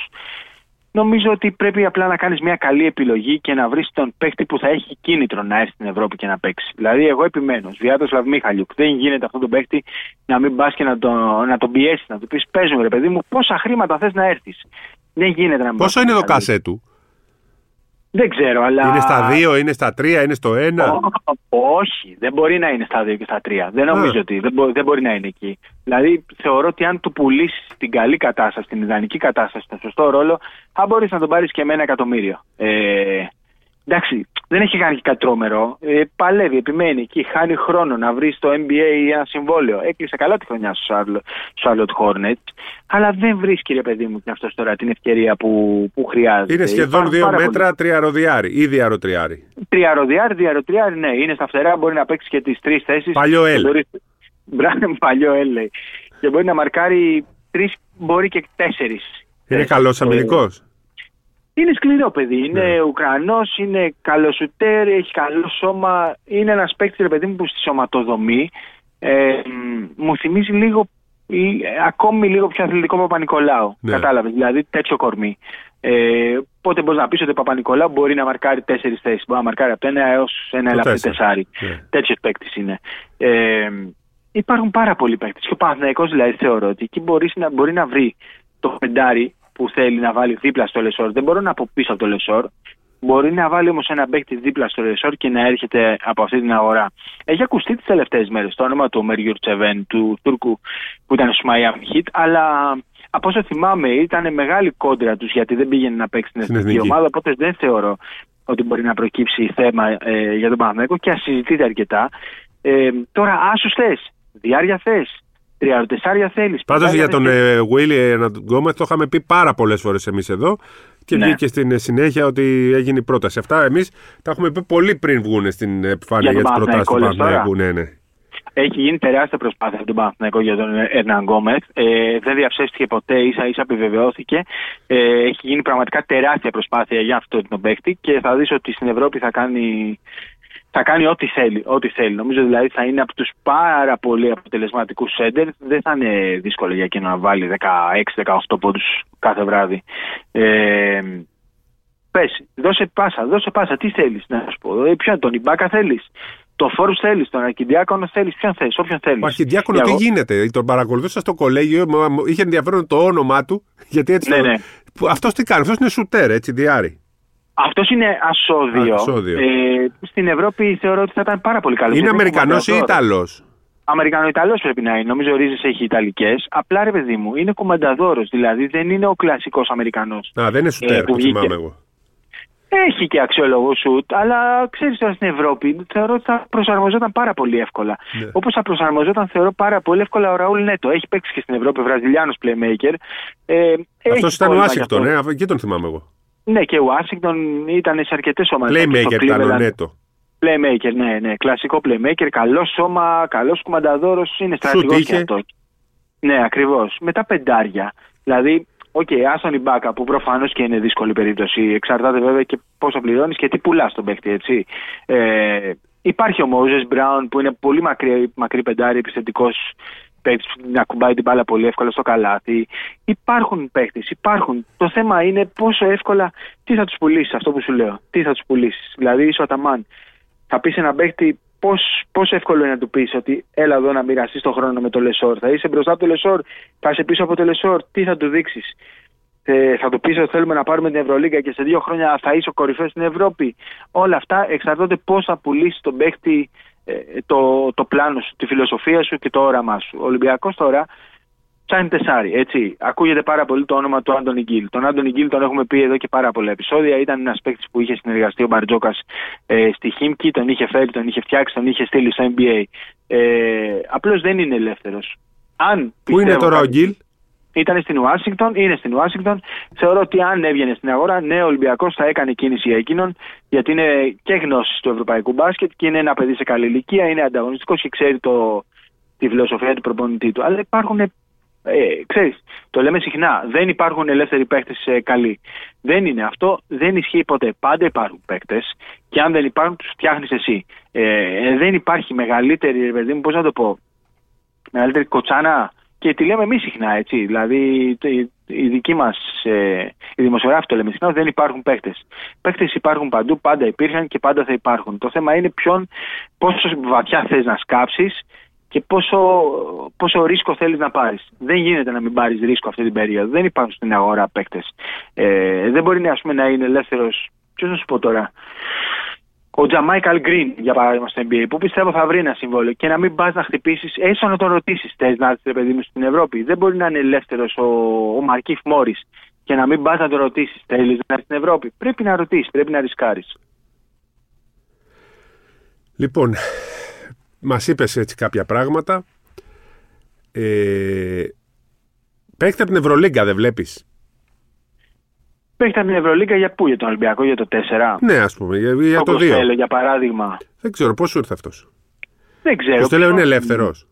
Νομίζω ότι πρέπει απλά να κάνεις μια καλή επιλογή και να βρεις τον παίκτη που θα έχει κίνητρο να έρθει στην Ευρώπη και να παίξει. Δηλαδή, εγώ επιμένω, Σβιάτοσλαβ Μίχαλιουκ, δεν γίνεται αυτόν τον παίκτη να μην πας και να τον, να τον πιέσεις, να του πεις παίζουν ρε παιδί μου, πόσα χρήματα θες να έρθεις. Δεν γίνεται να μην. Πόσο είναι το κασέ του? Δεν ξέρω, αλλά. Είναι στα δύο, είναι στα τρία, είναι στο ένα. Όχι, δεν μπορεί να είναι στα δύο και στα τρία. Δεν νομίζω Α. ότι. Δεν, μπο, δεν μπορεί να είναι εκεί. Δηλαδή, θεωρώ ότι αν του πουλήσει την καλή κατάσταση, την ιδανική κατάσταση, τον σωστό ρόλο, θα μπορεί να τον πάρει και με ένα εκατομμύριο. Ε, εντάξει, δεν έχει κάνει και κάτι τρόμερο. Ε, παλεύει, επιμένει εκεί, χάνει χρόνο να βρει στο N B A ένα συμβόλαιο. Έκλεισε καλά τη χρονιά στου Charlotte Hornets, αλλά δεν βρίσκει, ρε παιδί μου, αυτό τώρα την ευκαιρία που, που χρειάζεται. Είναι σχεδόν δύο μέτρα, τριαροδιάρι ή διαρωτριάρι. Τριαροδιάρι, διαρωτριάρι, ναι, είναι στα φτερά, μπορεί να παίξει και τις τρεις θέσεις. Παλιό L. Μπορεί... Παλιό L, λέει. Και μπορεί να μαρκάρει τρεις, μπορεί και τέσσερις. Είναι καλός αμυντικός. Είναι σκληρό παιδί, είναι ναι. Ουκρανός, είναι καλοσουτέρ, έχει καλό σώμα. Είναι ένας παίκτης ρε παιδί μου που στη σωματοδομή ε, μου θυμίζει λίγο ή, ακόμη λίγο πιο αθλητικό Παπανικολάου. Ναι. Κατάλαβε, δηλαδή τέτοιο κορμί. Ε, πότε μπορεί να πει ότι ο Παπανικολάου μπορεί να μαρκάρει τέσσερις θέσεις, μπορεί να μαρκάρει από το ένα έως ένα ελαφρύ τεσσάρι. Ναι. Τέτοιος παίκτης είναι. Ε, υπάρχουν πάρα πολλοί παίκτες. Και ο Παναθηναϊκός δηλαδή θεωρώ ότι εκεί μπορεί να, μπορεί να βρει το πεντάρι που θέλει να βάλει δίπλα στο Λεσόρ. Δεν μπορώ να από πίσω από το Λεσόρ. Μπορεί να βάλει όμως ένα παίκτη δίπλα στο Λεσόρ και να έρχεται από αυτή την αγορά. Έχει ακουστεί τις τελευταίες μέρες το όνομα του Μεριούρ Τσεβέν, του Τούρκου που ήταν στο Miami Heat, αλλά από όσο θυμάμαι ήταν μεγάλη κόντρα τους γιατί δεν πήγαινε να παίξει στην εθνική ομάδα. Οπότε δεν θεωρώ ότι μπορεί να προκύψει θέμα ε, για τον Παναθηναϊκό και συζητείται αρκετά. Ε, τώρα, άσους θες, διάρκεια θες. Πάντως για τον Γουίλι Γκόμεθ το είχαμε πει πάρα πολλές φορές εμείς εδώ και ναι. Βγήκε στην συνέχεια ότι έγινε η πρόταση. Αυτά εμείς τα έχουμε πει πολύ πριν βγουν στην επιφάνεια για, για τις προτάσεις του Παναθηναϊκού. Ναι, ναι. Έχει γίνει τεράστια προσπάθεια από τον Παναθηναϊκό για τον Ερναν Γκόμεθ. Ε, δεν διαψεύστηκε ποτέ, ίσα ίσα επιβεβαιώθηκε. Ε, έχει γίνει πραγματικά τεράστια προσπάθεια για αυτό τον παίκτη και θα δεις ότι στην Ευρώπη θα κάνει. Θα κάνει ό,τι θέλει, ό,τι θέλει. Νομίζω δηλαδή θα είναι από τους πάρα πολύ αποτελεσματικούς σέντερ. Δεν θα είναι δύσκολο για εκείνο να βάλει δεκαέξι δεκαοκτώ πόντους κάθε βράδυ. Ε, πες, δώσε πάσα, δώσε πάσα. Τι θέλεις να σου πω. Ε, ποιον, τον Ιμπάκα θέλεις. Το Φόρους θέλεις, τον Αρχιντιάκονο θέλεις. Ποιον θέλεις, όποιον θέλεις. Ο Αρχιντιάκονο τι εγώ... γίνεται. Τον παρακολουθούσα στο κολέγιο, είχε ενδιαφέρον το όνομά του. Γιατί έτσι. Ναι, το... ναι. Αυτός τι κάνει, αυτός είναι σουτέρ, έτσι, διάρρη. Αυτός είναι ασώδιο. Α, ασώδιο. Ε, στην Ευρώπη θεωρώ ότι θα ήταν πάρα πολύ καλό. Είναι Αμερικανός ή Ιταλός? Αμερικανο-Ιταλός πρέπει να είναι. Νομίζω ο Ρίζες έχει Ιταλικές. Απλά ρε παιδί μου, είναι κομμανταδόρος. Δηλαδή δεν είναι ο κλασικός Αμερικανός. Α, δεν είναι σουτέρ, που θυμάμαι εγώ. Έχει και αξιόλογο σουτ, αλλά ξέρεις τώρα στην Ευρώπη θεωρώ ότι θα προσαρμοζόταν πάρα πολύ εύκολα. Ναι. Όπως θα προσαρμοζόταν θεωρώ πάρα πολύ εύκολα ο Ραούλ Νέτο. Έχει παίξει και στην Ευρώπη, Βραζιλιάνος playmaker. Ε, αυτός ήταν ο Ουάσιγκτον, ε, εκεί τον θυμάμαι εγώ. Ναι, και ο Ουάσιγκτον ήταν σε αρκετές ομάδες. Playmaker ήταν ο Νέτο. Playmaker, ναι, ναι. Κλασικό playmaker, καλό σώμα, καλός κουμανταδόρος, είναι στρατηγός και αυτό. Ναι, ακριβώς. Μετά πεντάρια. Δηλαδή. Οκ, okay, άστον η μπάκα που προφανώς και είναι δύσκολη περίπτωση. Εξαρτάται βέβαια και πόσο πληρώνεις και τι πουλάς στον παίκτη, έτσι. Ε, υπάρχει ο Μόζες Μπράουν που είναι πολύ μακρύ, μακρύ πεντάρι, επιθετικός παίκτης που να κουμπάει την μπάλα πολύ εύκολα στο καλάθι. Υπάρχουν παίκτες, υπάρχουν. Το θέμα είναι πόσο εύκολα τι θα τους πουλήσεις, αυτό που σου λέω. Τι θα τους πουλήσεις. Δηλαδή, είσαι ο Αταμάν. Θα πεις έναν παίκτη. Πώς, πόσο εύκολο είναι να του πεις ότι έλα εδώ να μοιραστείς τον χρόνο με το Λεσόρ. Θα είσαι μπροστά από το Λεσόρ, θα είσαι πίσω από το Λεσόρ. Τι θα του δείξεις. Ε, θα του πεις ότι θέλουμε να πάρουμε την Ευρωλίγκα και σε δύο χρόνια θα είσαι ο κορυφαίος στην Ευρώπη. Όλα αυτά εξαρτώνται πώς θα πουλήσεις τον παίχτη, ε, το, το πλάνο σου, τη φιλοσοφία σου και το όραμά σου. Ο Ολυμπιακός τώρα ψάχνει τεσάρι. Έτσι. Ακούγεται πάρα πολύ το όνομα του Άντονι Γκιλ. Τον Άντονι Γκιλ τον έχουμε πει εδώ και πάρα πολλά επεισόδια. Ήταν ένας παίκτης που είχε συνεργαστεί ο Μπαρτζώκας ε, στη Χίμκι, τον είχε φέρει, τον είχε φτιάξει, τον είχε στείλει στο εν μπι έι. Ε, απλώς δεν είναι ελεύθερος. Αν πού είναι τώρα ο Γκιλ? Ήταν στην Ουάσιγκτον, είναι στην Ουάσιγκτον. Θεωρώ ότι αν έβγαινε στην αγορά, ναι, ο Ολυμπιακός θα έκανε κίνηση για εκείνον, γιατί είναι και γνώση του ευρωπαϊκού μπάσκετ και είναι ένα παιδί σε καλή ηλικία, είναι ανταγωνιστικός και ξέρει το, τη φιλοσοφία του προπονητή του. Αλλά υπάρχουν. Ε, ξέρεις, το λέμε συχνά, δεν υπάρχουν ελεύθεροι παίκτες ε, καλοί. Δεν είναι αυτό, δεν ισχύει ποτέ. Πάντα υπάρχουν παίκτες και αν δεν υπάρχουν τους φτιάχνεις εσύ. Ε, ε, δεν υπάρχει μεγαλύτερη, παιδί μου, πώς να το πω, μεγαλύτερη κοτσάνα και τη λέμε εμείς συχνά, έτσι. Δηλαδή, οι, οι δικοί μας, ε, οι δημοσιογράφοι το λέμε συχνά, δεν υπάρχουν παίκτες. Παίκτες υπάρχουν παντού, πάντα υπήρχαν και πάντα θα υπάρχουν. Το θέμα είναι ποιον, πόσο βαθιά θες να σκάψεις και πόσο, πόσο ρίσκο θέλεις να πάρεις. Δεν γίνεται να μην πάρεις ρίσκο αυτή την περίοδο. Δεν υπάρχουν στην αγορά παίκτες. Ε, δεν μπορεί ας πούμε, να είναι ελεύθερος. Ποιος να σου πω τώρα. Ο Τζαμάικαλ Γκριν, για παράδειγμα, στο εν μπι έι, που πιστεύω θα βρει ένα συμβόλαιο και να μην πας να χτυπήσεις, έστω να τον ρωτήσεις. Θες να έρθεις, παιδί μου, στην Ευρώπη. Δεν μπορεί να είναι ελεύθερος ο, ο Μαρκίφ Μόρις και να μην πας να τον ρωτήσεις. Θέλεις να έρθεις στην Ευρώπη. Πρέπει να ρωτήσεις, πρέπει να ρισκάρεις. Λοιπόν. Μας είπες έτσι κάποια πράγματα. Ε, παίχτε από την Ευρωλίγκα, δεν βλέπεις. Παίχτε από την Ευρωλίγκα για πού, για τον Ολυμπιακό, για το τέσσερα. Ναι, ας πούμε, για, για το δύο. Κοστέλο, για παράδειγμα. Δεν ξέρω, πώς ήρθε αυτός. Δεν ξέρω. Κοστέλο είναι ελεύθερος.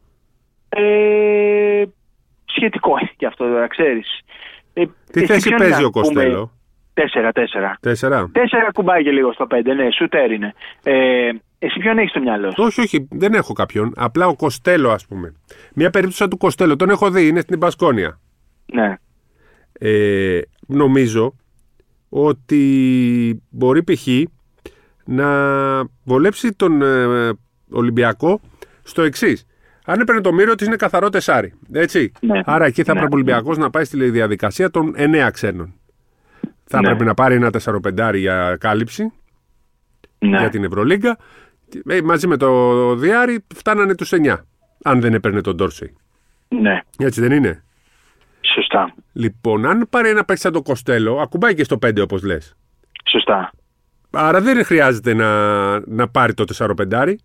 Ε, σχετικό είναι και αυτό, τώρα ξέρεις. Ε, Τι θέση παίζει ο Κοστέλο. τέσσερα τέσσερα. τέσσερα κουμπάει και λίγο στο πέντε, ναι, σουτέρ είναι. Ε, Εσύ ποιον έχεις στο μυαλό σου? Όχι, όχι, δεν έχω κάποιον. Απλά ο Κοστέλο, ας πούμε. Μια περίπτωση του Κοστέλο, τον έχω δει, είναι στην Μπασκόνια. Ναι. Ε, νομίζω ότι μπορεί π.χ. να βολέψει τον ε, Ολυμπιακό στο εξής. Αν έπαιρνε το Μύρο της είναι καθαρό τεσάρι. Έτσι. Ναι. Άρα εκεί θα ναι. πρέπει ο Ολυμπιακός να πάει στη διαδικασία των εννέα ξένων. Θα ναι. πρέπει να πάρει ένα τεσσαροπεντάρι για κάλυψη. Ναι. Για την Ευρωλίγκα. Μαζί με το Διάρη φτάνανε τους εννιά. Αν δεν έπαιρνε τον Ντόρσεϊ. Ναι. Έτσι δεν είναι. Σωστά. Λοιπόν, αν πάρει ένα παίκτη σαν το Κοστέλο, ακουμπάει και στο πέντε όπως λες. Σωστά. Άρα δεν χρειάζεται να, να πάρει το τεσσαροπεντάρι.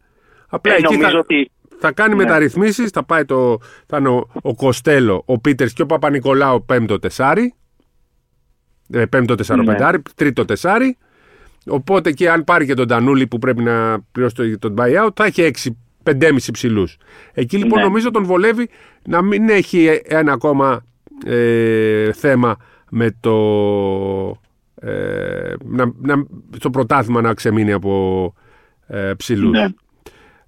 Απλά ε, εκεί θα, ότι... θα κάνει ναι. μεταρρυθμίσεις. Θα, πάει το, θα είναι ο, ο Κοστέλο, ο Πίτερς και ο Παπανικολάου πέμπτο τεσάρι. Ε, πέμπτο τεσσαροπεντάρι, ναι. τρίτο τεσάρι. Οπότε και αν πάρει και τον Τανούλη που πρέπει να πληρώσει τον buyout, θα έχει έξι πεντέμισι ψηλούς. Εκεί λοιπόν ναι. νομίζω τον βολεύει να μην έχει ένα ακόμα ε, θέμα με το, ε, να, να, στο πρωτάθλημα να ξεμείνει από ε, ψηλούς. Ναι.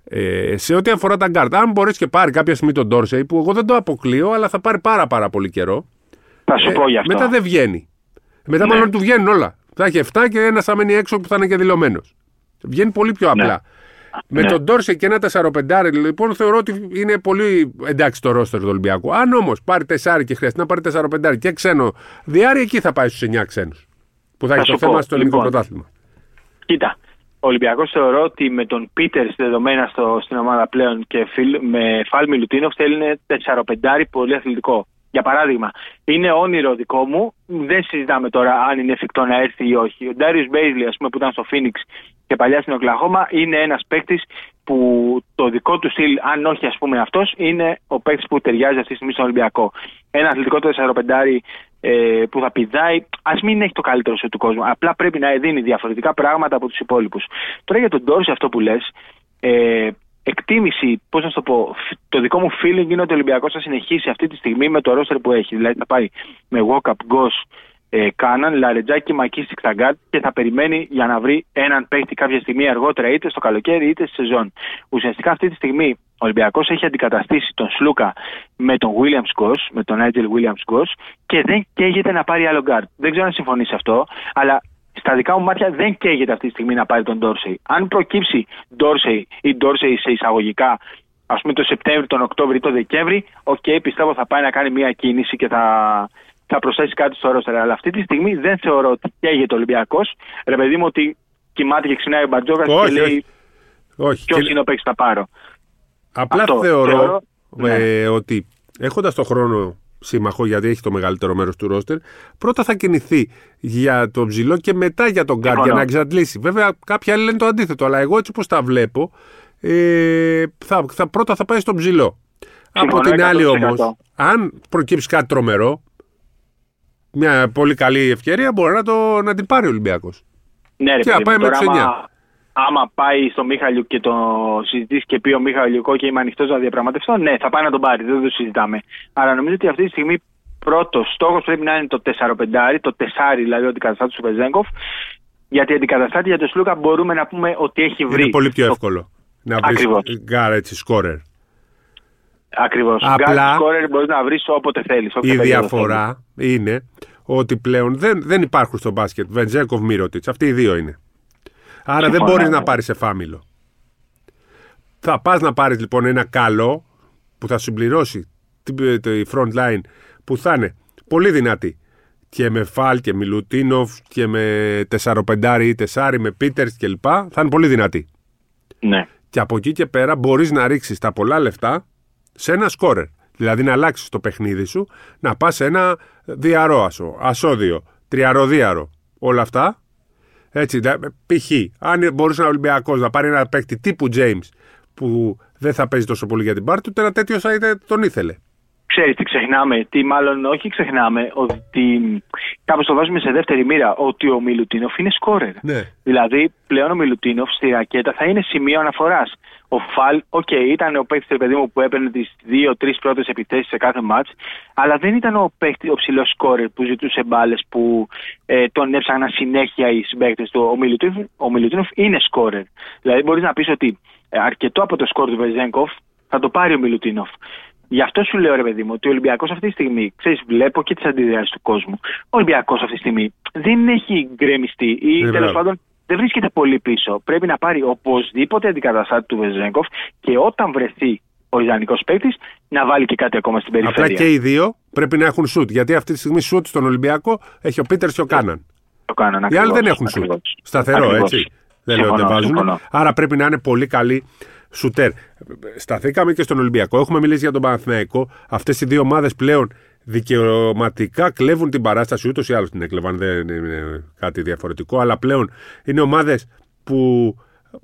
Ε, σε ό,τι αφορά τα κάρτα, αν μπορέσει και πάρει κάποια στιγμή τον Ντόρσεϊ, που εγώ δεν το αποκλείω, αλλά θα πάρει πάρα πάρα πολύ καιρό. Θα σου ε, πω γι' αυτό. Μετά δεν βγαίνει. Μετά ναι. μάλλον του βγαίνουν όλα. Θα έχει εφτά και ένα θα μένει έξω που θα είναι και δηλωμένος. Βγαίνει πολύ πιο απλά. Ναι. Με ναι. τον Ντόρσεϊ και ένα τεσσαροπεντάρι, λοιπόν, θεωρώ ότι είναι πολύ εντάξει το ρόστερ του Ολυμπιακού. Αν όμως πάρει τεσσάρι και χρειαστεί να πάρει τεσσαροπεντάρι και ξένο διάρρη, εκεί θα πάει στους εννιά ξένους. που θα, θα έχει το θέμα πω, στο ελληνικό λοιπόν, πρωτάθλημα. Κοίτα, ο Ολυμπιακός θεωρώ ότι με τον Πίτερς δεδομένα στο, στην ομάδα πλέον και φιλ, με Φαλ Μιλουτίνοφ θέλει τεσσαροπεντάρι πολύ αθλητικό. Για παράδειγμα, είναι όνειρο δικό μου, δεν συζητάμε τώρα αν είναι εφικτό να έρθει ή όχι. Ο Ντάριος Μπέιζλι, ας πούμε, που ήταν στο Φίνιξ και παλιά στην Οκλαχώμα, είναι ένας παίκτης που το δικό του στυλ, αν όχι ας πούμε αυτός, είναι ο παίκτης που ταιριάζει αυτή τη στιγμή στον Ολυμπιακό. Ένα αθλητικό τεσσαροπεντάρι ε, που θα πηδάει, ας μην έχει το καλύτερο σου του κόσμου. Απλά πρέπει να δίνει διαφορετικά πράγματα από τους υπόλοιπους. Τώρα για τον Ντόρσεϊ, αυτό που λες. Ε, Εκτίμηση, πώς να το πω, το δικό μου feeling είναι ότι ο Ολυμπιακός θα συνεχίσει αυτή τη στιγμή με το roster που έχει. Δηλαδή θα πάει με walk-up, goals, ε, Κάναν, Λαρετζάκη, Μακίστη, Κταγκάτ και θα περιμένει για να βρει έναν παίχτη κάποια στιγμή αργότερα, είτε στο καλοκαίρι είτε στη σεζόν. Ουσιαστικά αυτή τη στιγμή ο Ολυμπιακός έχει αντικαταστήσει τον Σλούκα με τον Williams Goss, με τον Nigel Williams Goss και δεν καίγεται να πάρει άλλο guard. Δεν ξέρω αν συμφωνείς αυτό, αλλά. Στα δικά μου μάτια δεν καίγεται αυτή τη στιγμή να πάρει τον Ντόρσεϊ. Αν προκύψει Ντόρσεϊ ή Ντόρσεϊ σε εισαγωγικά, ας πούμε το Σεπτέμβρη, τον Οκτώβρη, τον Δεκέμβρη, οκ, okay, πιστεύω θα πάει να κάνει μια κίνηση και θα, θα προσθέσει κάτι στο roster. Αλλά αυτή τη στιγμή δεν θεωρώ ότι καίγεται ο Ολυμπιακός. Ρε παιδί μου, ότι κοιμάται και ξυνάει ο Μπαρτζώκας και όχι, λέει ποιος είναι ο παίκτης θα πάρω. Απλά αυτό, θεωρώ, θεωρώ ναι. ε, ότι έχοντας τον χρόνο. Σύμμαχο, γιατί έχει το μεγαλύτερο μέρος του ρόστερ. Πρώτα θα κινηθεί για τον ψηλό και μετά για τον γκάρντ για να εξαντλήσει. Βέβαια, κάποιοι άλλοι λένε το αντίθετο, αλλά εγώ έτσι όπως τα βλέπω, ε, θα, θα, πρώτα θα πάει στον ψηλό. Από την άλλη, όμως, αν προκύψει κάτι τρομερό, μια πολύ καλή ευκαιρία μπορεί να, το, να την πάρει ο Ολυμπιακός. Ναι, ρε, και να πάει με τους εννιά. Άμα πάει στο Μίχαλιου και το συζητήσει και πει ο Μίχαλιουκό και είμαι ανοιχτός να διαπραγματευτώ, ναι, θα πάει να τον πάρει, δεν το συζητάμε. Αλλά νομίζω ότι αυτή τη στιγμή πρώτος στόχος πρέπει να είναι το τεσσαροπεντάρι, το τεσσάρι δηλαδή ο αντικαταστάτης του Βεζένκοφ, γιατί αντικαταστάτη για τον Σλούκα μπορούμε να πούμε ότι έχει βρει. Είναι πολύ πιο εύκολο το... να βρει γκάρ έτσι, σκόρερ. Ακριβώς. Γκάρ σκόρερ μπορείς να βρεις όποτε θέλεις. Η διαφορά θέλει. Είναι ότι πλέον δεν, δεν υπάρχουν στο μπάσκετ Βεζένκοφ, Μίροτιτς, αυτοί οι δύο είναι. Άρα δεν μπορείς να πάρεις εφάμιλο. Θα πας να πάρεις λοιπόν ένα καλό που θα συμπληρώσει τη front line που θα είναι πολύ δυνατή. Και με Φαλ και Μιλουτίνοφ και με τεσσαροπεντάρι ή τεσσάρι με Πίτερς και λοιπά. Θα είναι πολύ δυνατή. Ναι. Και από εκεί και πέρα μπορείς να ρίξεις τα πολλά λεφτά σε ένα σκόρερ. Δηλαδή να αλλάξεις το παιχνίδι σου, να πας σε ένα διαρρό ασώδιο, τριαροδίαρο, όλα αυτά. Έτσι, π.χ. αν μπορούσε ο Ολυμπιακός να πάρει ένα παίκτη τύπου James που δεν θα παίζει τόσο πολύ για την πάρτη, ούτε ένα τέτοιο θα είτε, τον ήθελε. Ξέρεις τι ξεχνάμε, τι μάλλον όχι ξεχνάμε, ότι κάπως το βάζουμε σε δεύτερη μοίρα, ότι ο Μιλουτίνοφ είναι σκόρερ. Ναι. Δηλαδή πλέον ο Μιλουτίνοφ στη ρακέτα θα είναι σημείο αναφοράς. Ο Φαλ, οκ, okay, ήταν ο παίκτης παιδί μου που έπαιρνε τις δύο τρεις πρώτες επιθέσεις σε κάθε μάτς, αλλά δεν ήταν ο παίκτης, ο ψηλός σκόρερ που ζητούσε μπάλες, που ε, τον έψαχναν συνέχεια οι συμπαίκτες του. Ο Μιλουτίνοφ, ο Μιλουτίνοφ είναι σκόρερ. Δηλαδή μπορείς να πεις ότι αρκετό από το σκόρ του Βεζένκοφ θα το πάρει ο Μιλουτίνοφ. Γι' αυτό σου λέω, ρε παιδί μου, ότι ο Ολυμπιακός αυτή τη στιγμή, ξέρεις, βλέπω και τις αντιδράσεις του κόσμου. Ο Ολυμπιακός αυτή τη στιγμή δεν έχει γκρεμιστεί ή τέλος πάντων δεν βρίσκεται πολύ πίσω. Πρέπει να πάρει οπωσδήποτε αντικαταστάτη του Βεζένκοφ και όταν βρεθεί ο ιδανικός παίκτης να βάλει και κάτι ακόμα στην περιφέρεια. Απλά και οι δύο πρέπει να έχουν σουτ. Γιατί αυτή τη στιγμή σουτ στον Ολυμπιακό έχει ο Πίτερς και ο Κάναν. Ο Κάναν, οι άλλοι δεν έχουν σουτ. Σταθερό, ακριβώς. Έτσι. Δεν λέω ότι βάζουν. Άρα πρέπει να είναι πολύ καλή. Σουτέρ. Σταθήκαμε και στον Ολυμπιακό. Έχουμε μιλήσει για τον Παναθηναϊκό. Αυτές οι δύο ομάδες πλέον δικαιωματικά κλέβουν την παράσταση. Ούτως ή άλλως την έκλεβαν, δεν είναι κάτι διαφορετικό. Αλλά πλέον είναι ομάδες που.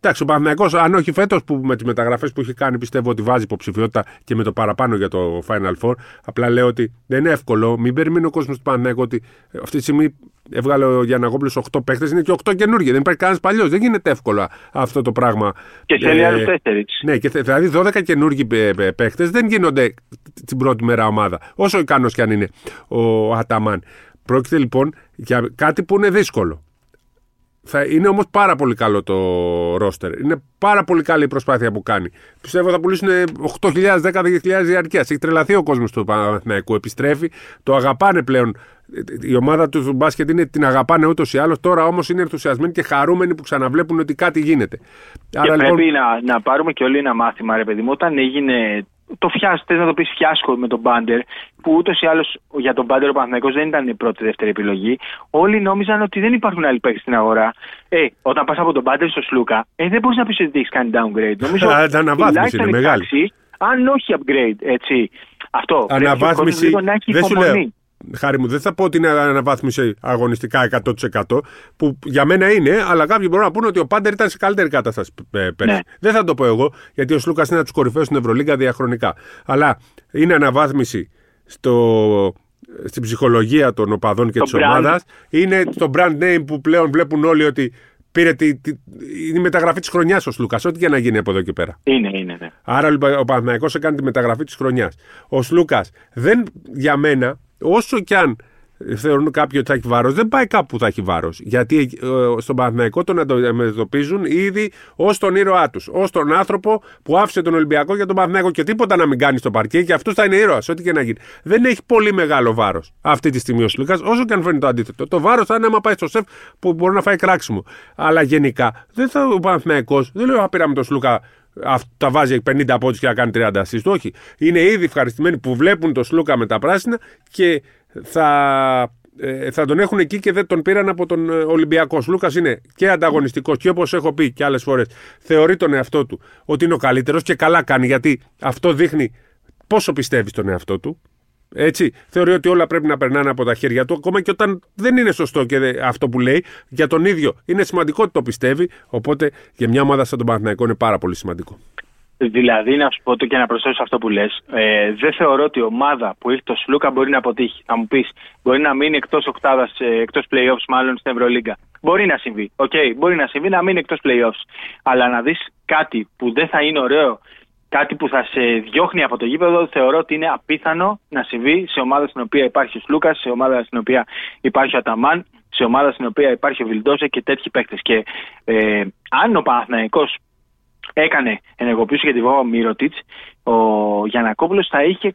Εντάξει, ο Παναθηναϊκός, αν όχι φέτος που με τις μεταγραφές που έχει κάνει, πιστεύω ότι βάζει υποψηφιότητα και με το παραπάνω για το Final Four. Απλά λέω ότι δεν είναι εύκολο. Μην περιμένει ο κόσμος του Παναθηναϊκού ότι αυτή τη στιγμή έβγαλε ο Γιανναγόπουλος οκτώ παίχτες, είναι και οκτώ καινούργιοι. Δεν υπάρχει κανένας παλιός. Δεν γίνεται εύκολα αυτό το πράγμα. Και θέλει ε, άλλους τέσσερις. Ναι, και δηλαδή δώδεκα καινούργιοι παίχτες δεν γίνονται την πρώτη μέρα ομάδα. Όσο ικανός κι αν είναι ο Αταμάν. Πρόκειται λοιπόν για κάτι που είναι δύσκολο. Θα είναι όμως πάρα πολύ καλό το ρόστερ. Είναι πάρα πολύ καλή η προσπάθεια που κάνει. Πιστεύω θα πουλήσουν οκτώ χιλιάδες με δέκα χιλιάδες διαρκείας. Έχει τρελαθεί ο κόσμος του Παναθηναϊκού. Επιστρέφει, το αγαπάνε πλέον. Η ομάδα του μπάσκετ είναι, την αγαπάνε ούτως ή άλλως. Τώρα όμως είναι ενθουσιασμένοι και χαρούμενοι που ξαναβλέπουν ότι κάτι γίνεται. Και άρα, πρέπει λοιπόν... να, να πάρουμε και όλοι ένα μάθημα, ρε παιδί μου. Όταν έγινε το φιάσκο, θες να το πεις φιάσκο με τον Πάντερ, που ούτως ή άλλως για τον Πάντερ ο Παναθηναϊκός δεν ήταν η πρώτη-δεύτερη επιλογή. Όλοι νόμιζαν ότι δεν υπάρχουν άλλοι παίκτες στην αγορά. Ε, όταν πας από τον Πάντερ στο Σλούκα, ε, δεν μπορείς να πεις ότι έχεις κάνει downgrade. Νομίζω αναβάθμιση είναι μεγάλη. Αν όχι upgrade, έτσι. Αυτό. Αναβάθμιση. Δεν σου λέω. Χάρη μου, δεν θα πω ότι είναι αναβάθμιση αγωνιστικά εκατό τοις εκατό, που για μένα είναι, αλλά κάποιοι μπορούν να πούνε ότι ο Πάντερ ήταν σε καλύτερη κατάσταση πέρσι. Ναι. Δεν θα το πω εγώ, γιατί ο Σλούκας είναι από τους κορυφαίους στην Ευρωλίγκα διαχρονικά. Αλλά είναι αναβάθμιση στο, στην ψυχολογία των οπαδών και της ομάδας. Είναι το brand name που πλέον βλέπουν όλοι ότι πήρε τη, τη, η μεταγραφή της χρονιάς ο Σλούκας, ό,τι και να γίνει από εδώ και πέρα. Είναι, είναι. Ναι. Άρα ο Παναθηναϊκός έκανε τη μεταγραφή της χρονιάς. Ο Σλούκας δεν, για μένα, όσο κι αν θεωρούν κάποιοι ότι θα έχει βάρος, δεν πάει κάπου που θα έχει βάρος. Γιατί ε, στον Παναθηναϊκό τον αντιμετωπίζουν ήδη ως τον ήρωά τους. Ως τον άνθρωπο που άφησε τον Ολυμπιακό για τον Παναθηναϊκό και τίποτα να μην κάνει στο παρκέ και αυτός θα είναι ήρωας, ό,τι και να γίνει. Δεν έχει πολύ μεγάλο βάρος αυτή τη στιγμή ο Σλούκας, όσο και αν φαίνεται το αντίθετο. Το βάρος θα είναι άμα πάει στο σεφ που μπορεί να φάει κράξιμο. Αλλά γενικά δεν θα, ο Παναθηναϊκός, δεν λέω να πήραμε τον Σλούκα. Τα βάζει πενήντα πόντους και θα κάνει τριάντα ασίστ. Όχι. Είναι ήδη ευχαριστημένοι που βλέπουν τον Σλούκα με τα πράσινα και θα, θα τον έχουν εκεί και δεν τον πήραν από τον Ολυμπιακό. Ο Σλούκας είναι και ανταγωνιστικός και όπως έχω πει και άλλες φορές, θεωρεί τον εαυτό του ότι είναι ο καλύτερος και καλά κάνει, γιατί αυτό δείχνει πόσο πιστεύει στον εαυτό του. Έτσι, θεωρεί ότι όλα πρέπει να περνάνε από τα χέρια του, ακόμα και όταν δεν είναι σωστό και αυτό που λέει για τον ίδιο. Είναι σημαντικό ότι το πιστεύει, οπότε για μια ομάδα σαν τον Παναθηναϊκό είναι πάρα πολύ σημαντικό. Δηλαδή, να σου πω το και να προσθέσω αυτό που λες, ε, δεν θεωρώ ότι η ομάδα που έχει το Σλούκα μπορεί να αποτύχει. Θα μου πεις, μπορεί να μείνει εκτός οκτάδας, εκτός playoffs μάλλον στην Ευρωλίγκα. Μπορεί να συμβεί, okay, μπορεί να συμβεί να μείνει εκτός playoffs. Αλλά να δεις κάτι που δεν θα είναι ωραίο, κάτι που θα σε διώχνει από το γήπεδο, θεωρώ ότι είναι απίθανο να συμβεί σε ομάδα στην οποία υπάρχει ο Σλούκας, σε ομάδα στην οποία υπάρχει ο Αταμάν, σε ομάδα στην οποία υπάρχει ο Βιλντόζα και τέτοιοι παίκτες. Και ε, αν ο Παναθηναϊκός έκανε ενεργοποιούσε για τη Βόμβα Μίροτιτς, ο Γιαννακόπουλος θα είχε,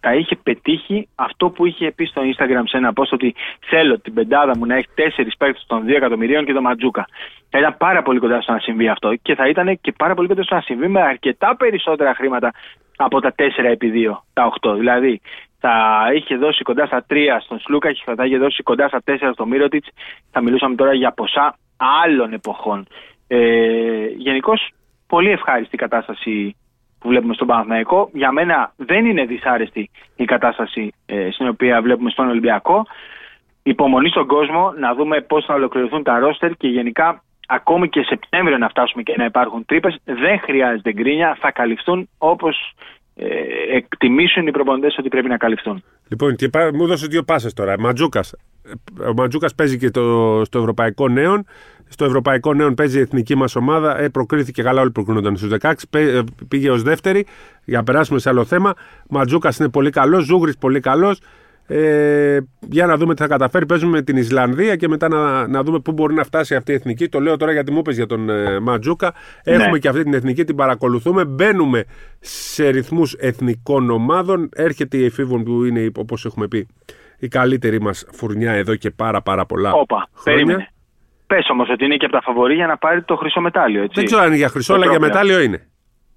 θα είχε πετύχει αυτό που είχε πει στο Instagram σε ένα post, ότι θέλω την πεντάδα μου να έχει τέσσερις παίκτες των δύο εκατομμυρίων και τον Μαντζούκα. Θα ήταν πάρα πολύ κοντά στο να συμβεί αυτό και θα ήταν και πάρα πολύ κοντά στο να συμβεί με αρκετά περισσότερα χρήματα από τα τέσσερα επί δύο, τα οκτώ. Δηλαδή θα είχε δώσει κοντά στα τρία στον Σλούκα και θα είχε δώσει κοντά στα τέσσερα στον Μίροτιτς. Θα μιλούσαμε τώρα για ποσά άλλων εποχών. Ε, γενικώς πολύ ευχάριστη κατάσταση που βλέπουμε στον Παναθηναϊκό. Για μένα δεν είναι δυσάρεστη η κατάσταση ε, στην οποία βλέπουμε στον Ολυμπιακό. Υπομονή στον κόσμο να δούμε πώς θα ολοκληρωθούν τα ρόστερ και γενικά ακόμη και Σεπτέμβριο να φτάσουμε και να υπάρχουν τρύπες. Δεν χρειάζεται γκρίνια, θα καλυφθούν όπως ε, εκτιμήσουν οι προπονητές ότι πρέπει να καλυφθούν. Λοιπόν, και μου δώσε δύο πάσες τώρα. Μαντζούκας. Ο Μαντζούκας παίζει και το, στο Ευρωπαϊκό Νέων. Στο Ευρωπαϊκό Νέων παίζει η εθνική μας ομάδα. Ε, προκρίθηκε καλά, όλοι προκρίνονταν στους δεκαέξι. Πήγε ως δεύτερη. Για να περάσουμε σε άλλο θέμα. Μαντζούκας είναι πολύ καλός. Ζούγρης πολύ καλός. Ε, για να δούμε τι θα καταφέρει. Παίζουμε με την Ισλανδία και μετά να, να δούμε πού μπορεί να φτάσει αυτή η εθνική. Το λέω τώρα γιατί μου είπες για τον ε, Μαντζούκα. Ναι. Έχουμε και αυτή την εθνική, την παρακολουθούμε. Μπαίνουμε σε ρυθμούς εθνικών ομάδων. Έρχεται η εφήβων που είναι, όπως έχουμε πει, η καλύτερη μας φουρνιά εδώ και πάρα πάρα πολλά Όπα, χρόνια. Περίμενε. Πες όμως ότι είναι και από τα φαβορί για να πάρει το χρυσό μετάλλιο. Έτσι. Δεν ξέρω αν είναι για χρυσό, το αλλά τρόπια. Για μετάλλιο είναι.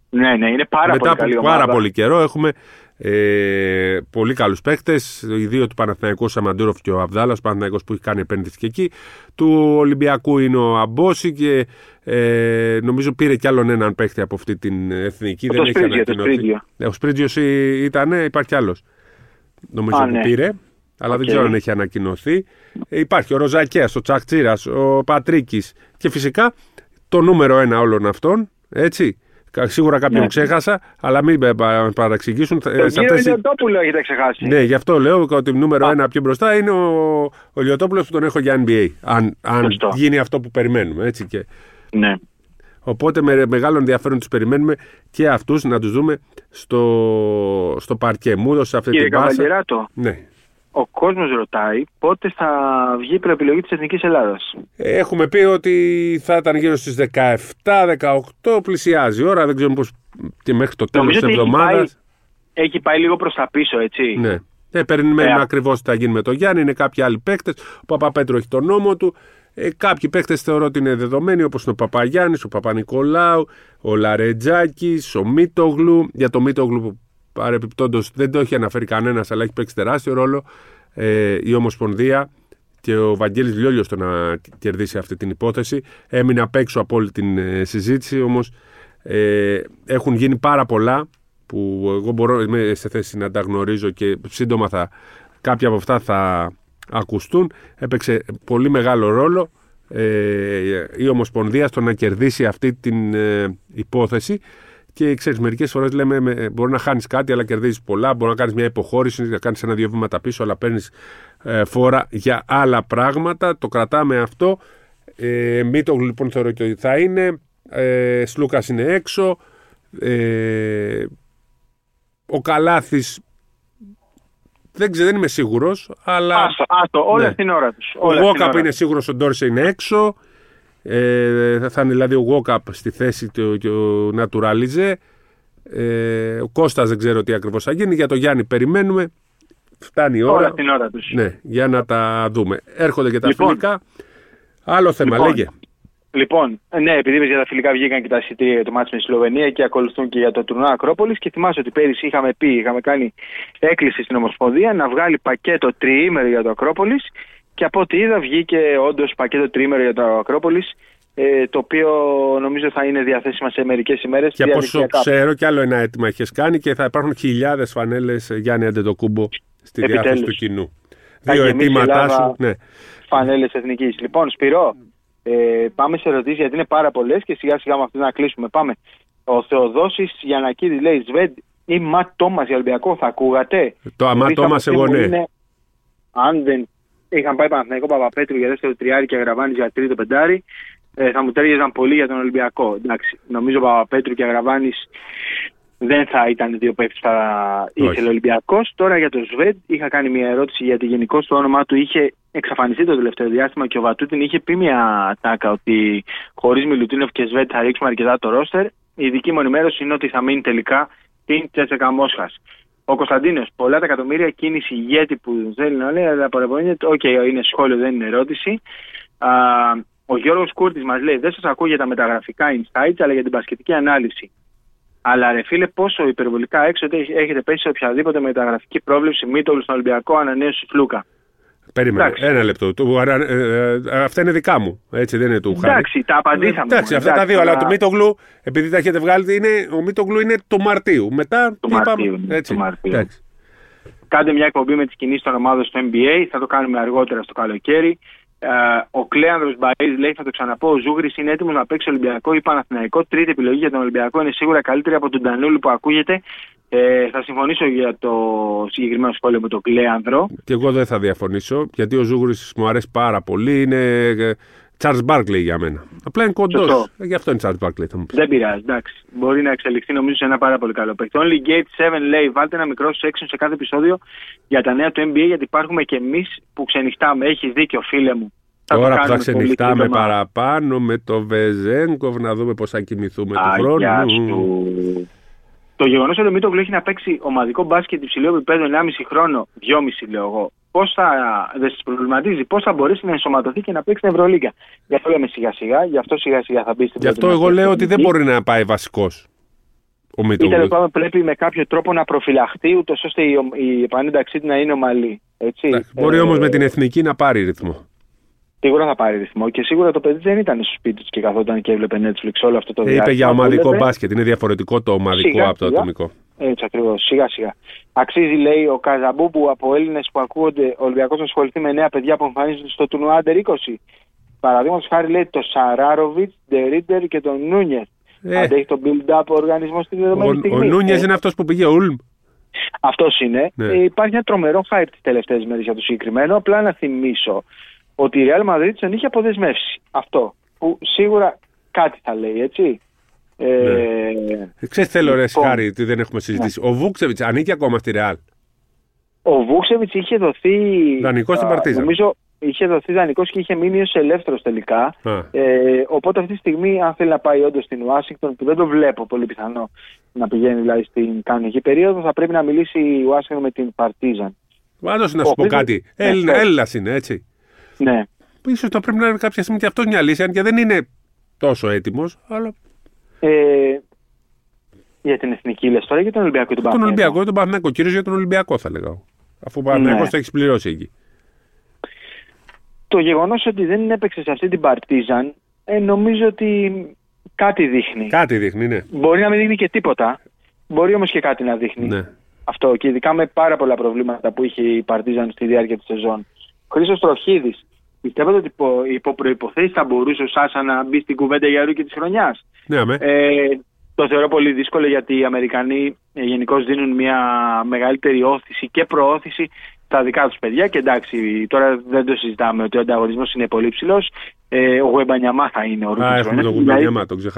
Ναι, ναι, είναι πάρα μετά πολύ καλή ομάδα. Μετά πάρα πολύ καιρό έχουμε ε, πολύ καλούς παίκτες. Οι δύο του Παναθηναϊκού, ο Σαμαντούροφ και ο Αβδάλα. Ο Παναθηναϊκός που έχει κάνει επένδυση και εκεί. Του Ολυμπιακού είναι ο Αμπόση και ε, νομίζω πήρε κι άλλον έναν παίκτη από αυτή την εθνική. Ο Δεν Σπρίτζιο ήταν, υπάρχει κι άλλος. Νομίζω Α, που ναι. πήρε. Αλλά okay. δεν ξέρω αν έχει ανακοινωθεί. Υπάρχει ο Ροζακέας, ο Τσακτσίρας, ο Πατρίκης και φυσικά το νούμερο ένα όλων αυτών. Έτσι. Σίγουρα κάποιον yeah. ξέχασα, αλλά μην με παραξηγήσουν. Το κύριο Ηλιοτόπουλο έχετε ξεχάσει. Ναι, γι' αυτό λέω ότι νούμερο ένα πιο μπροστά είναι ο Ηλιοτόπουλος που τον έχω για εν μπι έι. Αν, αν γίνει αυτό που περιμένουμε. Έτσι και... Ναι. Οπότε με μεγάλο ενδιαφέρον τους περιμένουμε και αυτούς να τους δούμε στο, στο παρκέ. Μου έδωσε αυτή την πάσα. Ναι. Ο κόσμος ρωτάει πότε θα βγει η προεπιλογή της Εθνικής Ελλάδας. Έχουμε πει ότι θα ήταν γύρω στις δεκαεπτά δεκαοκτώ, πλησιάζει η ώρα, δεν ξέρουμε πώς και μέχρι το τέλος της εβδομάδας. Πάει, έχει πάει λίγο προς τα πίσω, έτσι. Ναι, ε, περιμένουμε ε, ακριβώς τι θα γίνει με τον Γιάννη, είναι κάποιοι άλλοι παίκτες, ο Παπαπέτρου έχει τον νόμο του. Ε, κάποιοι παίκτες θεωρώ ότι είναι δεδομένοι, όπως είναι ο Παπαγιάννης, ο Παπανικολάου, ο Λαρετζάκης, ο Μήτογλου. Για το Μήτογλου παρεπιπτόντως δεν το έχει αναφέρει κανένας, αλλά έχει παίξει τεράστιο ρόλο ε, η Ομοσπονδία και ο Βαγγέλης Λιόλιος το να κερδίσει αυτή την υπόθεση. Έμεινε απ' έξω από όλη την ε, συζήτηση, όμως ε, έχουν γίνει πάρα πολλά που εγώ μπορώ, είμαι σε θέση να τα γνωρίζω και σύντομα θα, κάποια από αυτά θα ακουστούν. Έπαιξε πολύ μεγάλο ρόλο ε, η Ομοσπονδία στο να κερδίσει αυτή την ε, υπόθεση. Και ξέρεις, μερικές φορές λέμε μπορεί να χάνεις κάτι, αλλά κερδίζεις πολλά. Μπορεί να κάνεις μια υποχώρηση, να κάνεις ένα-δύο βήματα πίσω, αλλά παίρνεις ε, φόρα για άλλα πράγματα. Το κρατάμε αυτό. Ε, Μήτογλου λοιπόν θεωρώ ότι θα είναι. Ε, Σλούκας είναι έξω. Ε, ο Καλάθης δεν ξέρω, δεν είμαι σίγουρος, αλλά. Άστο, άστο, όλα ναι. Στην ώρα τους. Ο Γόκαπ είναι σίγουρος, ο Ντόρσεϊ είναι έξω. Ε, θα είναι δηλαδή ο Γόκαπ στη θέση του, του Naturalize. Ε, ο Κώστας δεν ξέρω τι ακριβώς θα γίνει. Για τον Γιάννη περιμένουμε. Φτάνει η ώρα. Όλα την ώρα τους. Ναι, για να τα δούμε. Έρχονται και τα λοιπόν, φιλικά. Άλλο θέμα, λοιπόν, λέγε. Λοιπόν, ναι, επειδή για τα φιλικά βγήκαν και τα εισιτήρια για το μάτς με τη Σλοβενία και ακολουθούν και για το τουρνά Ακρόπολης. Και θυμάσαι ότι πέρυσι είχαμε πει, είχαμε κάνει έκκληση στην Ομοσπονδία να βγάλει πακέτο τριήμερο για το Ακρόπολης. Και από ό,τι είδα βγήκε όντως πακέτο τρίμερο για το Ακρόπολης, ε, το οποίο νομίζω θα είναι διαθέσιμα σε μερικές ημέρες. Και από όσο ξέρω κι άλλο ένα αίτημα είχες κάνει και θα υπάρχουν χιλιάδες φανέλες Γιάννη Αντετοκούνμπο στη επιτέλους διάθεση του κοινού. Θα δύο αιτήματά σου. Ναι. Φανέλες εθνικής. Λοιπόν, Σπυρό, ε, πάμε σε ερωτήσεις γιατί είναι πάρα πολλές και σιγά σιγά με αυτές να κλείσουμε. Πάμε. Ο Θεοδόσης Γιαννακίδη λέει Σβέντ ή Μα Τόμας για Ολυμπιακό, θα ακούγατε. Το Αμά Τόμας εγώ ναι. Είναι, αν δεν είχαν πάει Παναθηναϊκό Παπαπέτρου για δεύτερο τριάρι και Αγραβάνης για τρίτο πεντάρι. Ε, θα μου τέριαζαν πολύ για τον Ολυμπιακό. Εντάξει, νομίζω Παπαπέτρου και Αγραβάνης δεν θα ήταν δύο παίκτες που θα ήθελε ο Ολυμπιακός. Τώρα για τον Σβέντ είχα κάνει μια ερώτηση γιατί γενικώς το όνομά του είχε εξαφανιστεί το τελευταίο διάστημα και ο Βατούτιν είχε πει μια τάκα ότι χωρίς Μιλουτίνοφ και Σβέντ θα ρίξουμε αρκετά το ρόστερ. Η δική μου ενημέρωση είναι ότι θα μείνει τελικά την Τσέσσεκα Μόσχας. Ο Κωνσταντίνος, πολλά τα εκατομμύρια κίνηση ηγέτη που θέλει να λέει, αλλά παραπονιέται, οκ, okay, είναι σχόλιο, δεν είναι ερώτηση. Α, ο Γιώργος Κούρτης μας λέει, δεν σας ακούω για τα μεταγραφικά insights, αλλά για την μπασκετική ανάλυση. Αλλά ρε φίλε, πόσο υπερβολικά έξω έχετε πέσει σε οποιαδήποτε μεταγραφική πρόβλεψη, Μήτογλου στον Ολυμπιακό, ανανέωση Φλούκα. Περίμενε, εντάξει. Ένα λεπτό. Του, α, α, αυτά είναι δικά μου. Έτσι δεν είναι του Χάρη. Εντάξει, τα απαντήσαμε. Εντάξει, αυτά τα δύο. Αλλά το Μήτογλου, επειδή τα έχετε βγάλει, είναι, ο Μήτογλου είναι του Μαρτίου. Μετά το Μαρτίου. Είπαμε, έτσι. Το Μαρτίου. Εντάξει. Κάντε μια εκπομπή με τις κινήσεις των ομάδων στο N B A. Θα το κάνουμε αργότερα στο καλοκαίρι. Ο Κλέανδρος Μπαΐζ λέει: θα το ξαναπώ. Ο Ζούγρης είναι έτοιμος να παίξει Ολυμπιακό ή Παναθηναϊκό. Τρίτη επιλογή για τον Ολυμπιακό είναι σίγουρα καλύτερη από τον Τανούλη που ακούγεται. Ε, θα συμφωνήσω για το συγκεκριμένο σχόλιο με τον Κλέανδρο. Και εγώ δεν θα διαφωνήσω, γιατί ο Ζούγρης μου αρέσει πάρα πολύ. Είναι Τσάρλς Μπάρκλεϊ για μένα. Απλά είναι κοντός. Γι' αυτό είναι Τσάρλς Μπάρκλεϊ. Δεν πειράζει, εντάξει. Μπορεί να εξελιχθεί νομίζω σε ένα πάρα πολύ καλό παίκτη. Only Gate seven λέει: βάλτε ένα μικρό section σε κάθε επεισόδιο για τα νέα του N B A, γιατί υπάρχουμε και εμείς που ξενυχτάμε. Έχεις δίκιο, φίλε μου. Τώρα που θα ξενυχτάμε παραπάνω με το Βεζένκοφ, να δούμε πώς θα κοιμηθούμε του χρόνου. Το γεγονός ότι ο Μήτογλου έχει να παίξει ομαδικό μπάσκετ υψηλό επίπεδο ενάμιση χρόνο, δυόμιση λέω εγώ, πώς θα, δεν σας προβληματίζει, πώς θα μπορέσει να ενσωματωθεί και να παίξει την Ευρωλίγκα. Γι' αυτό λέμε σιγά σιγά, γι' αυτό σιγά σιγά θα μπει στην. Γι' αυτό εγώ λέω ότι δεν μπορεί να πάει βασικός ο Μήτογλου. Είτε λοιπόν πρέπει με κάποιο τρόπο να προφυλαχθεί, ούτως ώστε η, η επανένταξή του να είναι ομαλή. Έτσι. Να, μπορεί ε, όμως με την εθνική να πάρει ρυθμό. Σίγουρα θα πάρει ρυθμό και σίγουρα το παιδί δεν ήταν στο σπίτι του και καθόταν και έβλεπε Netflix όλο αυτό το διάστημα. Είπε για ομαδικό μπάσκετ, είναι διαφορετικό το ομαδικό σιγά, από το σιγά. Ατομικό. Έτσι ακριβώς, σιγά σιγά. Αξίζει λέει ο Καζαμπού που από Έλληνες που ακούγονται ο Ολυμπιακός να ασχοληθεί με νέα παιδιά που εμφανίζονται στο τουρνουά Άντερ είκοσι. Παραδείγματος χάρη λέει το Σαράροβιτς, Ντερίντερ και τον Νούνιες. Ε. Αντέχει το build-up ο οργανισμός στη δεδομένη στιγμή. Ο Νούνιες ε. είναι αυτός που πήγε ο Ουλμ. Αυτός είναι. Ναι. Ε, υπάρχει ένα τρομερό hype τις τελευταίες μέρες για το συγκεκριμένο. Απλά να θυμίσω ότι η Ρεάλ Μαδρίτη τον είχε αποδεσμεύσει. Αυτό που σίγουρα κάτι θα λέει, έτσι. Ναι. Ε... Ξέρεις, θέλω ρε λοιπόν, Χάρη, τι δεν έχουμε συζητήσει. Ναι. Ο Βούξεβιτς ανήκει ακόμα στη Ρεάλ. Ο Βούξεβιτς είχε δοθεί δανεικός στην Παρτίζαν. Νομίζω είχε δοθεί δανεικός και είχε μείνει ως ελεύθερος τελικά. Ε, οπότε αυτή τη στιγμή, αν θέλει να πάει όντως στην Ουάσιγκτον, που δεν το βλέπω πολύ πιθανό να πηγαίνει δηλαδή στην κανονική περίοδο, θα πρέπει να μιλήσει η Ουάσιγκτον με την Παρτίζαν. Πάντως να σου πω κάτι. Έλληνας είναι, έτσι. Ναι. Ίσως θα πρέπει να είναι κάποια στιγμή και αυτό μια λύση, αν και δεν είναι τόσο έτοιμος. Αλλά... Ε, Για την εθνική λες τώρα, για τον Ολυμπιακό ή τον Παναθηναϊκό? Τον Ολυμπιακό ή τον Παναθηναϊκό, κυρίως για τον Ολυμπιακό θα λέγαω. Αφού ο Παναθηναϊκός θα έχει πληρώσει εκεί. Το γεγονός ότι δεν έπαιξε σε αυτή την Παρτίζαν, ε, νομίζω ότι κάτι δείχνει. Κάτι δείχνει, ναι. Μπορεί να μην δείχνει και τίποτα. Μπορεί όμως και κάτι να δείχνει. Ναι. Αυτό. Και ειδικά με πάρα πολλά προβλήματα που είχε η Παρτίζαν στη διάρκεια τη σεζόν. Χρήστος Τροχίδης. Πιστεύετε ότι υπό προϋποθέσεις θα μπορούσε ο Σάσα να μπει στην κουβέντα για ρούκι της χρονιάς? Ναι, με. Ε, το θεωρώ πολύ δύσκολο, γιατί οι Αμερικανοί γενικώς δίνουν μια μεγαλύτερη όθηση και προώθηση στα δικά τους παιδιά. Και εντάξει, τώρα δεν το συζητάμε ότι ο ανταγωνισμός είναι πολύ ψηλός. Ε, ο Γουμπανιαμά θα είναι ο ρούκι της χρονιάς.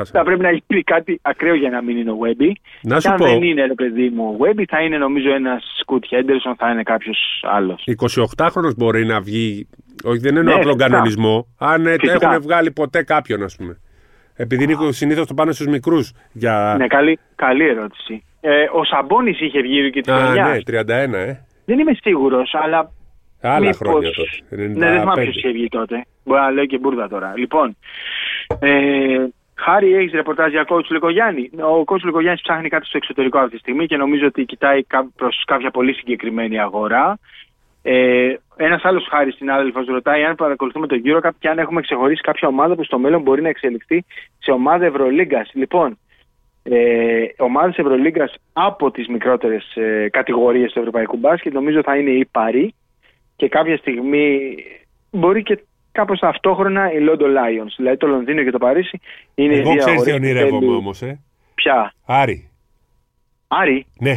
Θα πρέπει να γίνει κάτι ακραίο για να μην είναι ο Γουέμπι. Να σου αν πω... δεν είναι ρε παιδί μου ο Γουέμπι, θα είναι νομίζω ένας Σκουτ Χέντερσον, θα είναι κάποιος άλλος. εικοσιοκτάχρονος μπορεί να βγει. Όχι, δεν εννοώ ναι, απλό κανονισμό. Αν ε, έχουν βγάλει ποτέ κάποιον, ας πούμε. Επειδή είναι συνήθως το πάνε στους μικρούς. Για... Ναι, καλή, καλή ερώτηση. Ε, ο Σαμπόνης είχε βγει και την χρονιά. Ναι, τριάντα ένα, ε. Δεν είμαι σίγουρος, αλλά. Άλλα μήπως... χρόνια τότε. ενενήντα πέντε. Ναι, δεν θυμάμαι ποιος είχε βγει τότε. Μπορεί να λέω και μπουρδα τώρα. Λοιπόν. Ε, Χάρη, έχεις ρεπορτάζ για coach Λυκογιάννη? Ο coach Λυκογιάννης ψάχνει κάτι στο εξωτερικό αυτή τη στιγμή και νομίζω ότι κοιτάει προς κάποια πολύ συγκεκριμένη αγορά. Ε, ένας άλλος Χάρης συνάδελφος ρωτάει αν παρακολουθούμε τον Eurocup και αν έχουμε ξεχωρίσει κάποια ομάδα που στο μέλλον μπορεί να εξελιχθεί σε ομάδα Ευρωλίγκας. Λοιπόν, ε, ομάδες Ευρωλίγκας από τις μικρότερες ε, κατηγορίες του ευρωπαϊκού μπάσκετ νομίζω θα είναι η Παρί και κάποια στιγμή μπορεί και κάπως ταυτόχρονα η London Lions. Δηλαδή το Λονδίνο και το Παρίσι είναι. Εγώ ξέρεις τι ονειρεύομαι όμως, ε? Ποια? Άρη. Άρη? Ναι.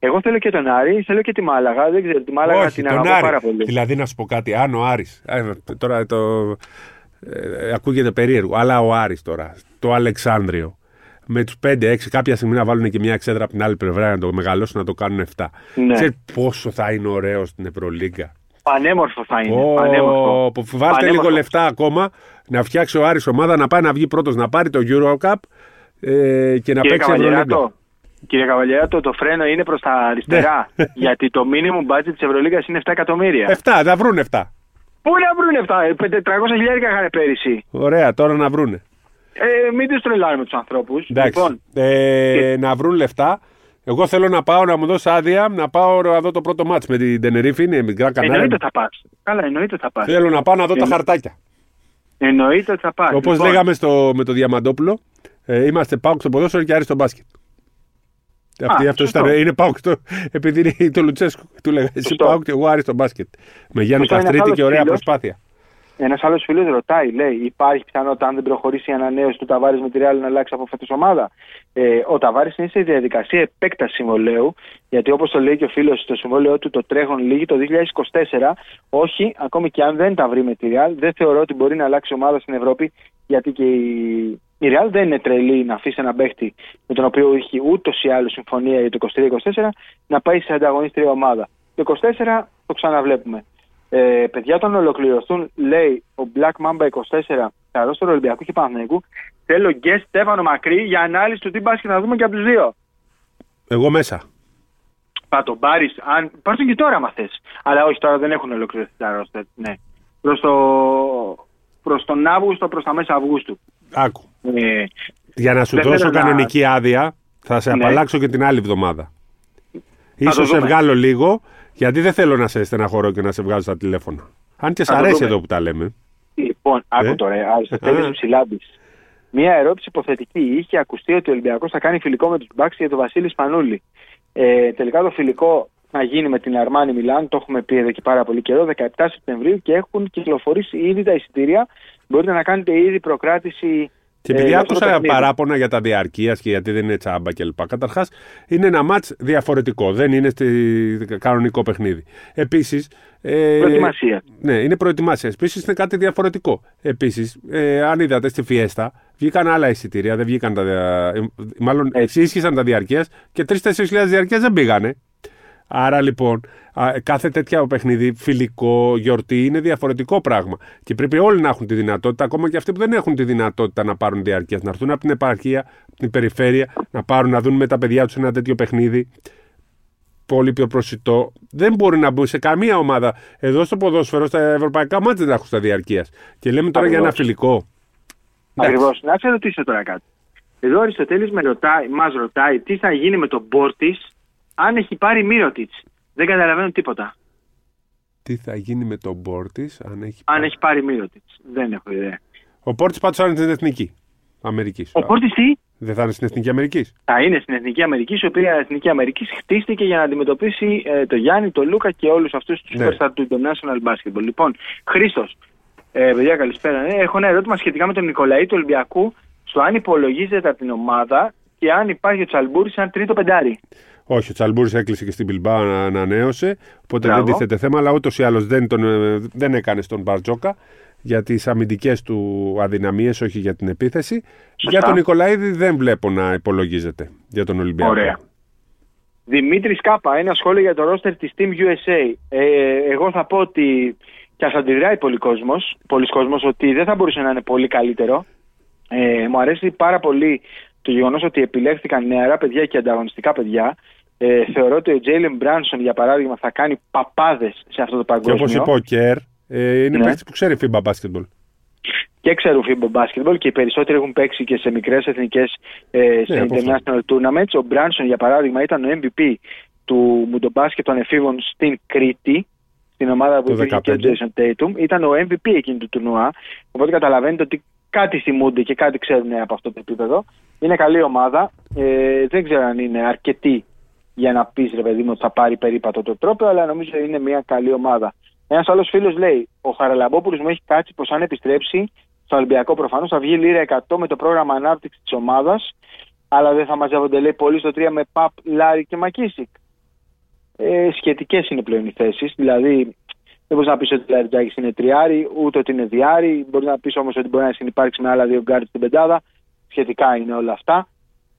Εγώ θέλω και τον Άρη, θέλω και τη Μάλαγα. Δεν ξέρω, τη Μάλαγα. Όχι, την αγαπώ Άρη. Πάρα πολύ. Δηλαδή, να σου πω κάτι, αν ο Άρης. Τώρα το. Ε, ακούγεται περίεργο, αλλά ο Άρης τώρα, το Αλεξάνδριο, με τους πέντε έξι, κάποια στιγμή να βάλουν και μια εξέδρα από την άλλη πλευρά, να το μεγαλώσουν, να το κάνουν εφτά. Ναι. Ξέρεις πόσο θα είναι ωραίο στην Ευρωλίγκα. Πανέμορφο θα είναι. Oh, πανέμορφο. Βάλτε πανέμορφο. Λίγο λεφτά ακόμα, να φτιάξει ο Άρης ομάδα, να πάει να βγει πρώτος, να πάρει το Eurocup ε, και να και παίξει Ευρωλίγκα. Κύριε Καβαλιεράτο, το φρένο είναι προς τα αριστερά. Γιατί το minimum budget της Ευρωλίγκας είναι επτά εκατομμύρια. επτά, να βρουν επτά. Πού να βρουν επτά, τετρακόσια χιλιάρικα είχαν πέρυσι. Ωραία, τώρα να βρουν. Ε, μην τους τρελάνουμε τους ανθρώπους. Λοιπόν. Ε, να βρουν λεφτά. Εγώ θέλω να πάω να μου δώσει άδεια, να πάω να δω το πρώτο μάτς με την Τενερίφη. Είναι μικρά κανάλια. Εννοείται θα πας. Καλά, εννοείται θα πας. Θέλω να πάω να δω ε, τα χαρτάκια. Εννοείται θα πας. Όπως λοιπόν. Λέγαμε στο, με το Διαμαντόπουλο, ε, είμαστε ΠΑΟΚ στο ποδόσφαιρο και Άρη στο μπάσκετ. Αυτή, α, αυτό ήταν, είναι ΠΑΟΚ, επειδή είναι το Λουτσέσκου, του λέγανε εσύ ΠΑΟΚ και εγώ Άρη στο μπάσκετ. Με Γιάννη Καστρίτη και ωραία φίλος, προσπάθεια. Ένας άλλος φίλος ρωτάει, λέει, υπάρχει πιθανότητα αν δεν προχωρήσει η ανανέωση του Ταβάρης με τη Ρεάλ να αλλάξει από φέτος ομάδα? Ε, ο Ταβάρης είναι σε διαδικασία επέκταση συμβολέου, γιατί όπως το λέει και ο φίλος, το συμβόλαιό του το τρέχον λύγει το δύο χιλιάδες είκοσι τέσσερα. Όχι, ακόμη και αν δεν τα βρει με τη Ρεάλ, δεν θεωρώ ότι μπορεί να αλλάξει ομάδα στην Ευρώπη, γιατί και η. Η Real δεν είναι τρελή να αφήσει έναν παίχτη με τον οποίο είχε ούτως ή άλλως συμφωνία για το είκοσι τρία είκοσι τέσσερα να πάει σε ανταγωνίστρια ομάδα. Το είκοσι τέσσερα το ξαναβλέπουμε. Ε, παιδιά, όταν ολοκληρωθούν, λέει ο Black Mamba είκοσι τέσσερα, καρόστορο Ολυμπιακού και Παναθηναϊκού, θέλω και Στέφανο Μακρύ για ανάλυση του τι μπάσκετ να δούμε και από τους δύο. Εγώ μέσα. Πα τον πάρεις, αν... πάρεις και τώρα μα θες. Αλλά όχι, τώρα δεν έχουν ολοκληρωθεί τα ρόστερ. Ναι. Προς, το... προς τον Αύγουστο, προς τα μέσα Αυγούστου. Άκου. Ε, για να σου δώσω κανονική να... άδεια, θα σε ναι. απαλλάξω και την άλλη εβδομάδα. Ίσως σε βγάλω λίγο, γιατί δεν θέλω να σε στεναχωρώ και να σε βγάζω στα τηλέφωνα. Αν και σ' αρέσει εδώ που τα λέμε. Λοιπόν, άκου τώρα, Αριστοτέλης Ψηλάμπης. Μία ερώτηση υποθετική. Είχε ακουστεί ότι ο Ολυμπιακός θα κάνει φιλικό με τους Μπάξ για τον Βασίλη Σπανούλη. Ε, τελικά το φιλικό να γίνει με την Αρμάνι Μιλάν, το έχουμε πει εδώ και πάρα πολύ καιρό, δεκαεπτά Σεπτεμβρίου, και έχουν κυκλοφορήσει ήδη τα εισιτήρια. Μπορείτε να κάνετε ήδη προκράτηση. Και επειδή ε, άκουσα παράπονα για τα διαρκείας και γιατί δεν είναι τσάμπα κλπ. Καταρχάς, είναι ένα μάτς διαφορετικό. Δεν είναι στη... κανονικό παιχνίδι. Επίσης. Ε, προετοιμασία. Ναι, είναι προετοιμασία. Επίσης, είναι κάτι διαφορετικό. Επίσης, ε, αν είδατε στη Φιέστα, βγήκαν άλλα εισιτήρια. Δεν βγήκαν τα. Μάλλον εξίσχυσαν τα διαρκείας και τρεις με τέσσερις χιλιάδες διαρκείας δεν πήγανε. Άρα λοιπόν, κάθε τέτοια παιχνίδι, φιλικό, γιορτή, είναι διαφορετικό πράγμα. Και πρέπει όλοι να έχουν τη δυνατότητα, ακόμα και αυτοί που δεν έχουν τη δυνατότητα να πάρουν διαρκείας, να έρθουν από την επαρχία, από την περιφέρεια, να πάρουν, να δουν με τα παιδιά τους ένα τέτοιο παιχνίδι. Πολύ πιο προσιτό. Δεν μπορεί να μπουν σε καμία ομάδα. Εδώ στο ποδόσφαιρο, στα ευρωπαϊκά μάτια δεν έχουν τα διαρκείας. Και λέμε τώρα. Ακριβώς. Για ένα φιλικό. Ακριβώς. Να σε ρωτήσω τώρα κάτι. Εδώ ο Αριστοτέλης με ρωτάει, μας ρωτάει τι θα γίνει με τον Πόρτις αν έχει πάρει Μίροτιτς. Δεν καταλαβαίνω τίποτα. Τι θα γίνει με τον Πόρτις αν έχει πάρει, αν έχει πάρει Μίροτιτς. Δεν έχω ιδέα. Ο Πόρτις πάντως θα είναι στην Εθνική Αμερικής. Ο Πόρτις τι? Δεν θα είναι στην Εθνική Αμερικής. Θα είναι στην Εθνική Αμερικής, η οποία η Εθνική Αμερικής χτίστηκε για να αντιμετωπίσει ε, το Γιάννη, τον Λούκα και όλους αυτούς τους ναι. superstar του International Basketball. Λοιπόν, Χρήστος, ε, παιδιά καλησπέρα. Ε, έχω ένα ερώτημα σχετικά με τον Νικολαή του Ολυμπιακού. Στο αν υπολογίζεται από την ομάδα και αν υπάρχει ο Τσαλμπούρης σαν τρίτο πεντάρι. Όχι, ο Τσαλμπούρης έκλεισε και στην Μπιλμπάο να ανανέωσε. Οπότε Μπράβο. δεν τίθεται θέμα, αλλά ούτως ή άλλως δεν, τον, δεν έκανε στον Μπαρτζώκα για τις αμυντικές του αδυναμίες, όχι για την επίθεση. Σωστά. Για τον Νικολαίδη δεν βλέπω να υπολογίζεται για τον Ολυμπιακό. Ωραία. Δημήτρης Κάπα, ένα σχόλιο για το ρόστερ της Team γιου ες έι. Ε, εγώ θα πω ότι και ας αντιδράει πολλοί κόσμος, πολλοί κόσμος ότι δεν θα μπορούσε να είναι πολύ καλύτερο. Ε, μου αρέσει πάρα πολύ το γεγονός ότι επιλέχθηκαν νεαρά παιδιά και ανταγωνιστικά παιδιά. Ε, θεωρώ ότι ο Τζέιλεν Μπράνσον, για παράδειγμα, θα κάνει παπάδες σε αυτό το παγκόσμιο. Και όπως είπε ο Κέρ, ε, είναι ναι. παίκτης που ξέρει FIBA basketball. Και ξέρουν FIBA basketball και οι περισσότεροι έχουν παίξει και σε μικρές εθνικές ε, σε ναι, international tournaments. Ο Μπράνσον, για παράδειγμα, ήταν ο εμ βι πι του μουντομπάσκετ των εφήβων στην Κρήτη. Στην ομάδα που υπήρχε και ο Jason Tatum. Ήταν ο εμ βι πι εκείνη του τουρνουά. Οπότε καταλαβαίνετε ότι κάτι θυμούνται και κάτι ξέρουν από αυτό το επίπεδο. Είναι καλή ομάδα. Ε, δεν ξέρω αν είναι αρκετή για να πεις ρε παιδί μου ότι θα πάρει περίπατο το τρόπο, αλλά νομίζω είναι μια καλή ομάδα. Ένας άλλος φίλος λέει: ο Χαραλαμπόπουλος μου έχει κάτσει πως αν επιστρέψει στο Ολυμπιακό προφανώς θα βγει λίρα εκατό με το πρόγραμμα ανάπτυξης της ομάδας, αλλά δεν θα μαζεύονται λέει πολύ στο τρία με Παπ, Λάρη και Μακίσικ. Ε, σχετικές είναι πλέον οι θέσεις, δηλαδή. Δεν μπορεί να πει ότι ο Λαριτζάκης είναι τριάρι, ούτε ότι είναι διάρι. Μπορεί να πει όμως ότι μπορεί να συνυπάρξει με άλλα δύο γκάρτ στην πεντάδα. Σχετικά είναι όλα αυτά.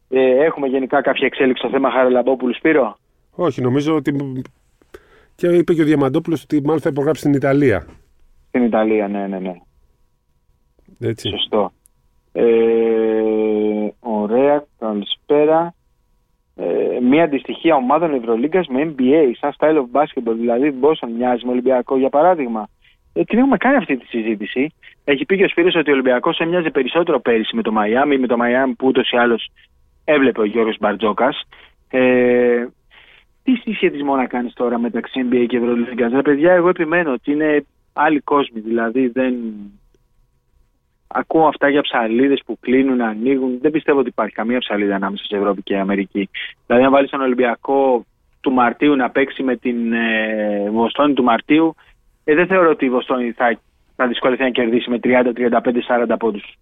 Ε, έχουμε γενικά κάποια εξέλιξη στο θέμα Χαραλαμπόπουλου, Σπύρο? Όχι, νομίζω ότι. Και είπε και ο Διαμαντόπουλος ότι μάλλον θα υπογράψει στην Ιταλία. Στην Ιταλία, ναι, ναι, ναι. Έτσι. Σωστό. Ε, ωραία, καλησπέρα. Ε, μια αντιστοιχεία ομάδων Ευρωλίγκας με εν μπι έι, σαν style of basketball, δηλαδή Boston μοιάζει με Ολυμπιακό για παράδειγμα. Ε, την έχουμε κάνει αυτή τη συζήτηση. Έχει πει και ο Σπύρος ότι ο Ολυμπιακός έμοιαζε περισσότερο πέρυσι με το Μαϊάμι, με το Μαϊάμι που ούτως ή άλλως έβλεπε ο Γιώργος Μπαρτζώκας. Ε, τι συσχετισμό να κάνεις τώρα μεταξύ εν μπι έι και Ευρωλίγκας? Ρε παιδιά, εγώ επιμένω ότι είναι άλλοι κόσμοι, δηλαδή δεν. Ακούω αυτά για ψαλίδες που κλείνουν, ανοίγουν. Δεν πιστεύω ότι υπάρχει καμία ψαλίδα ανάμεσα σε Ευρώπη και Αμερική. Δηλαδή, αν βάλεις τον Ολυμπιακό του Μαρτίου να παίξει με την ε, Βοστόνη του Μαρτίου, ε, δεν θεωρώ ότι η Βοστόνη θα, θα δυσκολευτεί να κερδίσει με τριάντα, τριάντα πέντε, σαράντα πόντους.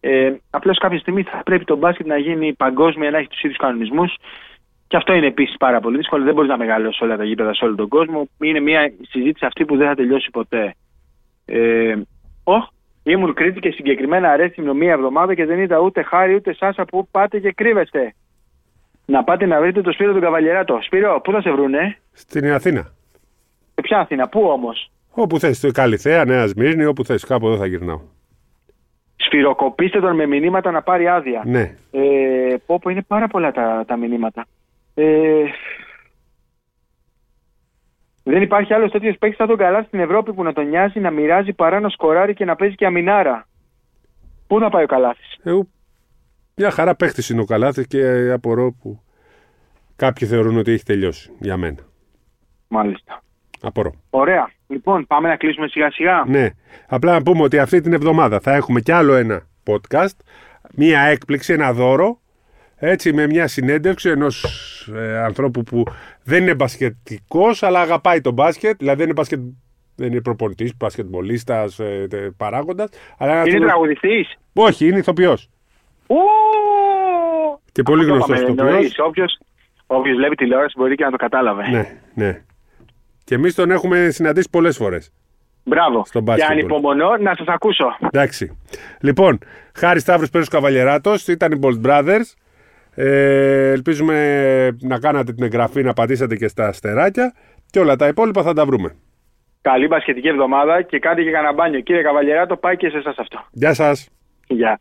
Ε, απλώς κάποια στιγμή θα πρέπει το μπάσκετ να γίνει παγκόσμια, να έχει τους ίδιους κανονισμούς. Και αυτό είναι επίσης πάρα πολύ δύσκολο. Δεν μπορεί να μεγαλώσει όλα τα γήπεδα σε όλο τον κόσμο. Είναι μια συζήτηση αυτή που δεν θα τελειώσει ποτέ. Ε, ο, Ήμουν Κρήτη και συγκεκριμένα αρέστηνο μία εβδομάδα και δεν είδα ούτε Χάρη ούτε Σάσα που πάτε και κρύβεστε. Να πάτε να βρείτε το Σπύρο τον Καβαλιεράτο. Σπύρο, πού θα σε βρούνε? Στην Αθήνα. Σε ποια Αθήνα, πού όμως? Όπου θες, στο Καλυθέα, Νέα Σμύρνη, όπου θες, κάπου εδώ θα γυρνάω. Σφυροκοπήστε τον με μηνύματα να πάρει άδεια. Ναι. Ε, πω, πω, είναι πάρα πολλά τα, τα μηνύματα. Ε, Δεν υπάρχει άλλος τέτοιος παίκτης σαν τον Καλά στην Ευρώπη που να τον νοιάζει, να μοιράζει παρά να σκοράρει και να παίζει και αμινάρα. Πού να πάει ο Καλάθης? Ε, μια χαρά παίκτης είναι ο Καλάθης και απορώ που κάποιοι θεωρούν ότι έχει τελειώσει για μένα. Μάλιστα. Απορώ. Ωραία. Λοιπόν, πάμε να κλείσουμε σιγά σιγά. Ναι. Απλά να πούμε ότι αυτή την εβδομάδα θα έχουμε κι άλλο ένα podcast, μια έκπληξη, ένα δώρο. Έτσι, με μια συνέντευξη ενός ε, ανθρώπου που δεν είναι μπασκετικός, αλλά αγαπάει το μπάσκετ. Δηλαδή δεν είναι, μπασκετ, δεν είναι προπονητής, μπασκετμπολίστας, ε, τε, παράγοντας. Αλλά είναι άνθρωπο... τραγουδιστής? Όχι, είναι ηθοποιός. Ου! Και πολύ γνωστός ηθοποιός. Όποιος, όποιος βλέπει τηλεόραση μπορεί και να το κατάλαβε. Ναι, ναι. Και εμείς τον έχουμε συναντήσει πολλές φορές. Μπράβο. Και ανυπομονώ να σας ακούσω. Εντάξει. Λοιπόν, Χάρη Σταύρου, Σπύρος Καβαλιεράτος, ήταν οι Bold Brothers. Ε, ελπίζουμε να κάνατε την εγγραφή, να πατήσατε και στα αστεράκια και όλα τα υπόλοιπα θα τα βρούμε. Καλή μπασκετική εβδομάδα και κάντε και καναμπάνιο. Κύριε Καβαλιεράτο, πάει και σε εσάς αυτό. Γεια σας. Γεια.